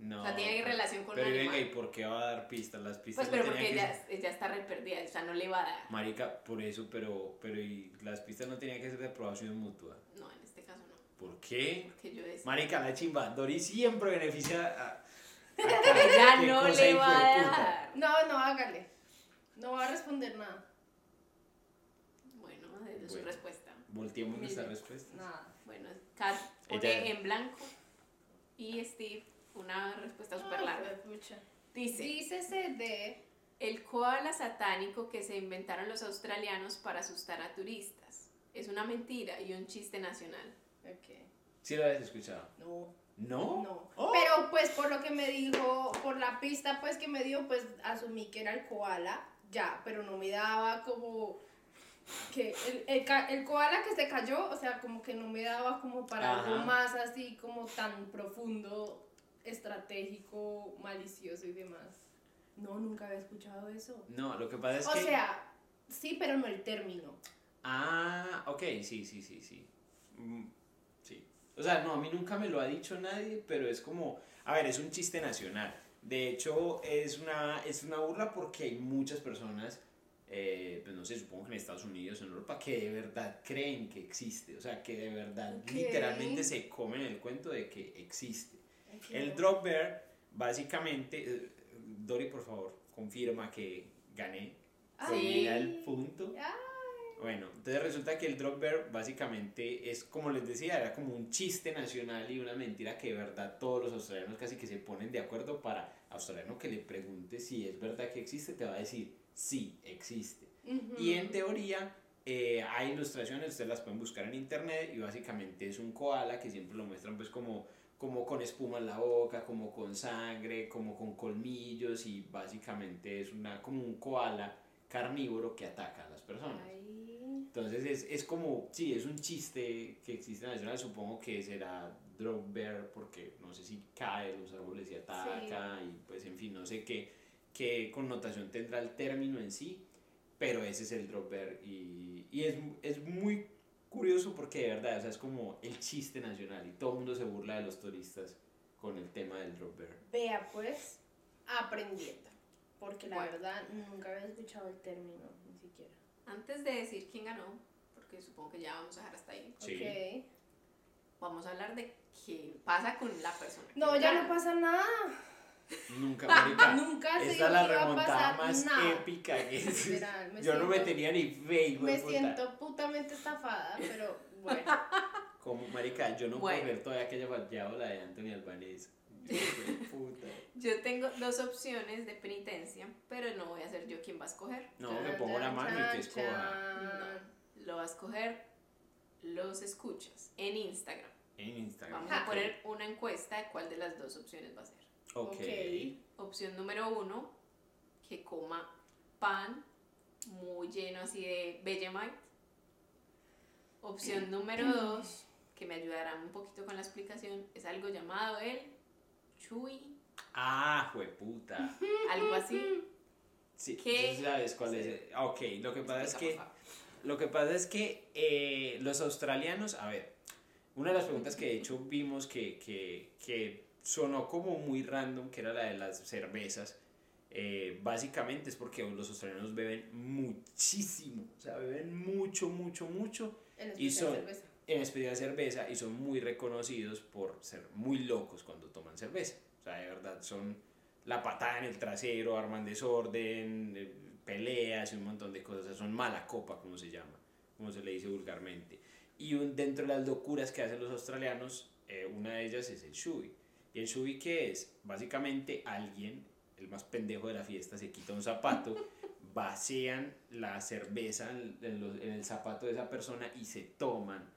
No, o sea, tiene relación con pero un animal. Pero venga, ¿y por qué va a dar pistas? Las pistas pues, pero porque ella, ser... ella está re perdida, o sea, no le va a dar. Marica, por eso, pero, pero ¿y las pistas no tenían que ser de aprobación mutua? No, en este caso no. ¿Por qué? Porque yo decía... Marica, la chimba, Dori siempre beneficia a... a ya no le va a dar. No, no, hágale. No va a responder nada. Bueno, es bueno, su respuesta. Volteemos nuestra respuesta. Nada. Bueno, Cat pone en blanco y Steve... Una respuesta súper larga. Dice, dícese de el koala satánico que se inventaron los australianos para asustar a turistas. Es una mentira y un chiste nacional. Okay. ¿Sí lo habías escuchado? No. ¿No? No. Oh. Pero pues por lo que me dijo, por la pista pues que me dio, pues asumí que era el koala, ya, pero no me daba como... que el, el, el koala que se cayó, o sea, como que no me daba como para Ajá. algo más así como tan profundo... estratégico, malicioso y demás. No, nunca había escuchado eso. No, lo que pasa es o que... O sea, sí, pero no el término. Ah, ok, sí, sí, sí, sí. Mm, sí. O sea, no, a mí nunca me lo ha dicho nadie, pero es como... A ver, es un chiste nacional. De hecho, es una, es una burla porque hay muchas personas, eh, pues no sé, supongo que en Estados Unidos, en Europa, que de verdad creen que existe. O sea, que de verdad okay. literalmente se comen el cuento de que existe. El drop bear, básicamente, Dori, por favor, confirma que gané. Mira el punto. Ay. Bueno, entonces resulta que el drop bear básicamente es, como les decía, era como un chiste nacional y una mentira que de verdad todos los australianos casi que se ponen de acuerdo para australiano que le pregunte si es verdad que existe, te va a decir, sí, existe. Uh-huh. Y en teoría... Eh, hay ilustraciones, ustedes las pueden buscar en internet y básicamente es un koala que siempre lo muestran pues como, como con espuma en la boca, como con sangre, como con colmillos y básicamente es una, como un koala carnívoro que ataca a las personas. Ay. Entonces es, es como, sí, es un chiste que existe en nacional, supongo que será drop bear porque no sé si cae los árboles y ataca sí. y pues en fin, no sé qué, qué connotación tendrá el término en sí. Pero ese es el drop bear y, y es, es muy curioso porque de verdad, o sea, es como el chiste nacional y todo el mundo se burla de los turistas con el tema del drop bear. Vea pues, aprendiendo, porque la bueno. verdad nunca había escuchado el término, ni siquiera. Antes de decir quién ganó, porque supongo que ya vamos a dejar hasta ahí. Sí. Okay. Vamos a hablar de qué pasa con la persona. No, ya gana. No pasa nada. Nunca, marica, nunca esta es la remontada más nada. Épica que es. Literal, yo siento, no me tenía ni fe y me siento puta. Putamente estafada, pero bueno. Como marica, yo no bueno. puedo ver todavía que haya fallado la de Anthony Albanese. Yo, puta. Yo tengo dos opciones de penitencia, pero no voy a ser yo quien va a escoger. No, chan, me pongo chan, la mano chan, y que escoja. No, lo va a escoger los escuchas en Instagram. En Instagram. Vamos ja. a poner una encuesta de cuál de las dos opciones va a ser. Okay. ok. Opción número uno, que coma pan muy lleno así de Vegemite. Opción número dos, que me ayudará un poquito con la explicación, es algo llamado el chui. Ah, jueputa. Algo así. Sí, ¿qué? ¿Sabes cuál es? Sí. Ok, lo que pasa es que, lo que, pasa es que eh, los australianos, a ver, una de las preguntas que de hecho vimos que, que, que sonó como muy random, que era la de las cervezas, eh, básicamente es porque los australianos beben muchísimo, o sea, beben mucho, mucho, mucho. En especial y son, cerveza. En especial cerveza, y son muy reconocidos por ser muy locos cuando toman cerveza, o sea, de verdad son... la patada en el trasero, arman desorden, peleas y un montón de cosas, son mala copa como se llama, como se le dice vulgarmente. Y un, dentro de las locuras que hacen los australianos, eh, una de ellas es el shubi. ¿Y el shubi qué es? Básicamente alguien, el más pendejo de la fiesta, se quita un zapato, vacían la cerveza en, los, en el zapato de esa persona y se toman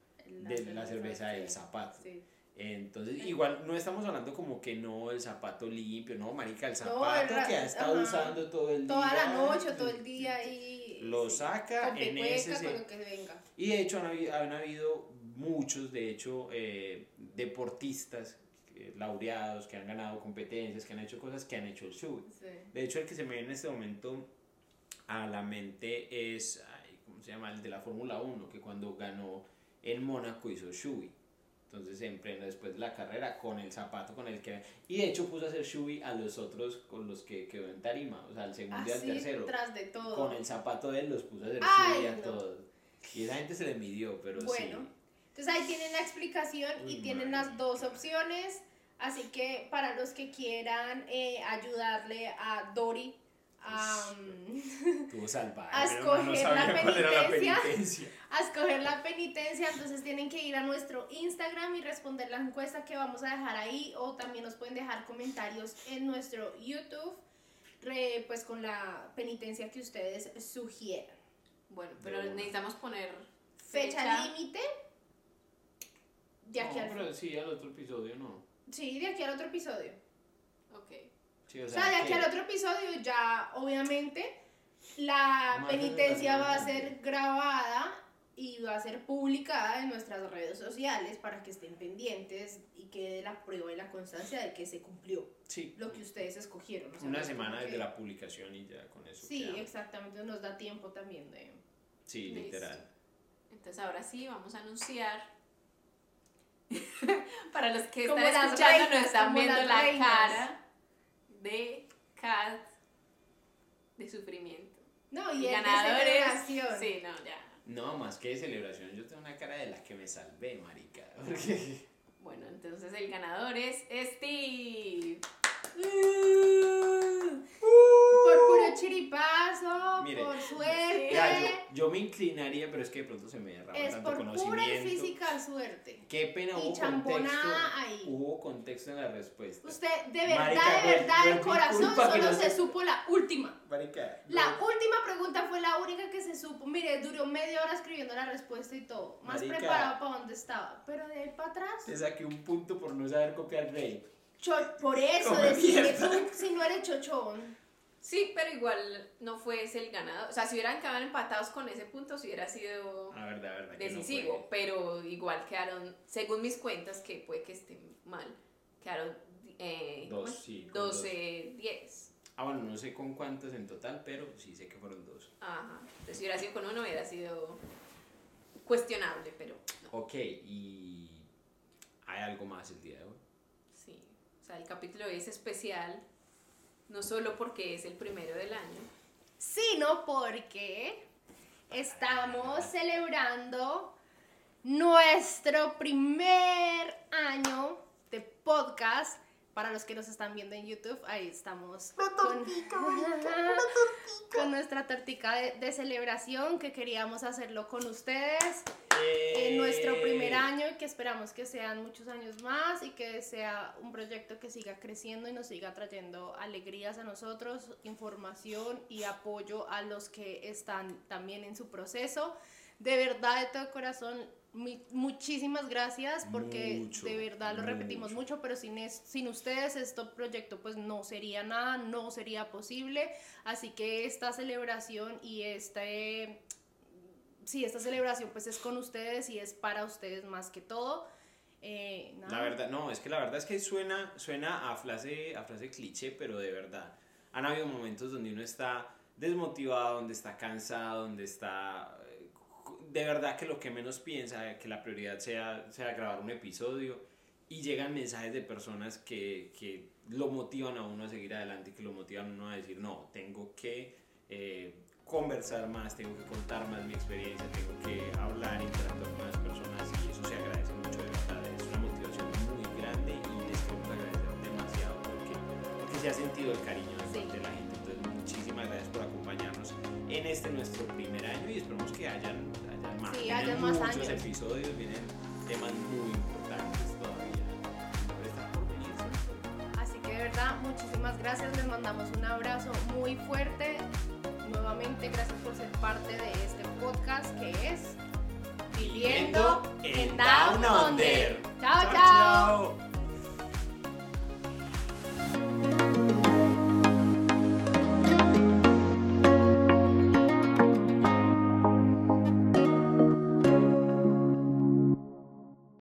la de cerveza, la cerveza del zapato. Sí. Entonces, igual no estamos hablando como que no, el zapato limpio, no, marica, el zapato no, el que ha estado ajá, usando todo el día. Toda la noche, todo el día y... lo saca en ese... con lo que venga. Y de hecho han habido, han habido muchos, de hecho, eh, deportistas eh, laureados que han ganado competencias, que han hecho cosas, que han hecho el shubi. Sí. De hecho, el que se me viene en este momento a la mente es, ay, ¿cómo se llama? El de la Fórmula uno, que cuando ganó en Mónaco hizo shubi. Entonces se emprende después de la carrera con el zapato con el que... Y de hecho puso a hacer shubi a los otros con los que quedó en tarima. O sea, al segundo y al tercero. Tras de todo. Con el zapato de él los puso a hacer shubi a no. todos. Y esa gente se le midió, pero bueno, sí. Bueno, entonces ahí tienen la explicación y Uy, tienen marica. las dos opciones. Así que para los que quieran eh, ayudarle a Dori a, um, salvar, a escoger no la, penitencia, la penitencia a escoger la penitencia, entonces tienen que ir a nuestro Instagram y responder la encuesta que vamos a dejar ahí, o también nos pueden dejar comentarios en nuestro YouTube re, pues con la penitencia que ustedes sugieran. Bueno, pero no. necesitamos poner fecha, fecha límite de aquí no, al pero sí, al otro episodio no sí, de aquí al otro episodio ok. Sí, o sea, o sea, de aquí al otro episodio ya, obviamente, la penitencia va a ser grabada y va a ser publicada en nuestras redes sociales para que estén pendientes y quede la prueba y la constancia de que se cumplió sí. lo que ustedes escogieron. O sea, una semana desde que... la publicación y ya con eso. Sí, quedamos. Exactamente, nos da tiempo también de... Sí, listo. Literal. Entonces ahora sí, vamos a anunciar... para los que como están escuchando, reinas, nos están viendo la reinas. cara... de Cat de sufrimiento. No, y, y ganadores. Celebración. Sí, no, ya. No, más que de celebración, yo tengo una cara de las que me salvé, marica. Porque... Bueno, entonces el ganador es Steve. Uh, uh, por puro chiripazo, mire, por suerte. Ya, yo, yo me inclinaría, pero es que de pronto se me derrama es tanto conocimiento. Es por pura física suerte. Qué pena, y hubo contexto. Ahí. Hubo contexto en la respuesta. Usted, de verdad, marica, de verdad, no, de no corazón solo no se... se supo la última. Marica, no. La última pregunta fue la única que se supo. Mire, duró media hora escribiendo la respuesta y todo. Más marica, preparado para donde estaba. Pero de ahí para atrás. Te saqué un punto por no saber copiar rey. Cho, por eso, decir que tú, si no eres chochón. Sí, pero igual no fue ese el ganador. O sea, si hubieran quedado empatados con ese punto, si hubiera sido la verdad, la verdad, decisivo. No, pero igual quedaron, según mis cuentas, que puede que esté mal, quedaron eh, dos, sí, doce, diez. Ah, bueno, no sé con cuántos en total, pero sí sé que fueron dos. Ajá. Entonces, si hubiera sido con uno, hubiera sido cuestionable, pero no. Ok, y hay algo más el día de hoy. El capítulo es especial, no solo porque es el primero del año, sino porque estamos celebrando nuestro primer año de podcast. Para los que nos están viendo en YouTube, ahí estamos la tortica, con, la tortica. con nuestra tortica de, de celebración, que queríamos hacerlo con ustedes eh. en nuestro primer año, que esperamos que sean muchos años más y que sea un proyecto que siga creciendo y nos siga trayendo alegrías a nosotros, información y apoyo a los que están también en su proceso. De verdad, de todo corazón, Mi, muchísimas gracias, porque mucho, de verdad lo mucho. repetimos mucho, pero sin, es, sin ustedes este proyecto pues no sería nada, no sería posible, así que esta celebración y este sí, esta celebración pues es con ustedes y es para ustedes más que todo. Eh, nada. La verdad, no, es que la verdad es que suena, suena a frase, a frase cliché, pero de verdad, han habido momentos donde uno está desmotivado, donde está cansado, donde está... De verdad que lo que menos piensa, que la prioridad sea, sea grabar un episodio, y llegan mensajes de personas que, que lo motivan a uno a seguir adelante, que lo motivan a uno a decir, no, tengo que eh, conversar más, tengo que contar más mi experiencia, tengo que hablar, interactuar con las personas, y eso se agradece mucho, de verdad, es una motivación muy grande y les queremos agradecer demasiado porque, porque se ha sentido el cariño de parte de la gente. Entonces, muchísimas gracias por acompañarnos en este nuestro primer año y esperamos que hayan... Más. Sí, hay más muchos años. Episodios, vienen temas muy importantes todavía, pero están por venir. Así que de verdad, muchísimas gracias, les mandamos un abrazo muy fuerte. Nuevamente, gracias por ser parte de este podcast que es Viviendo en Down Under. Chao, chao.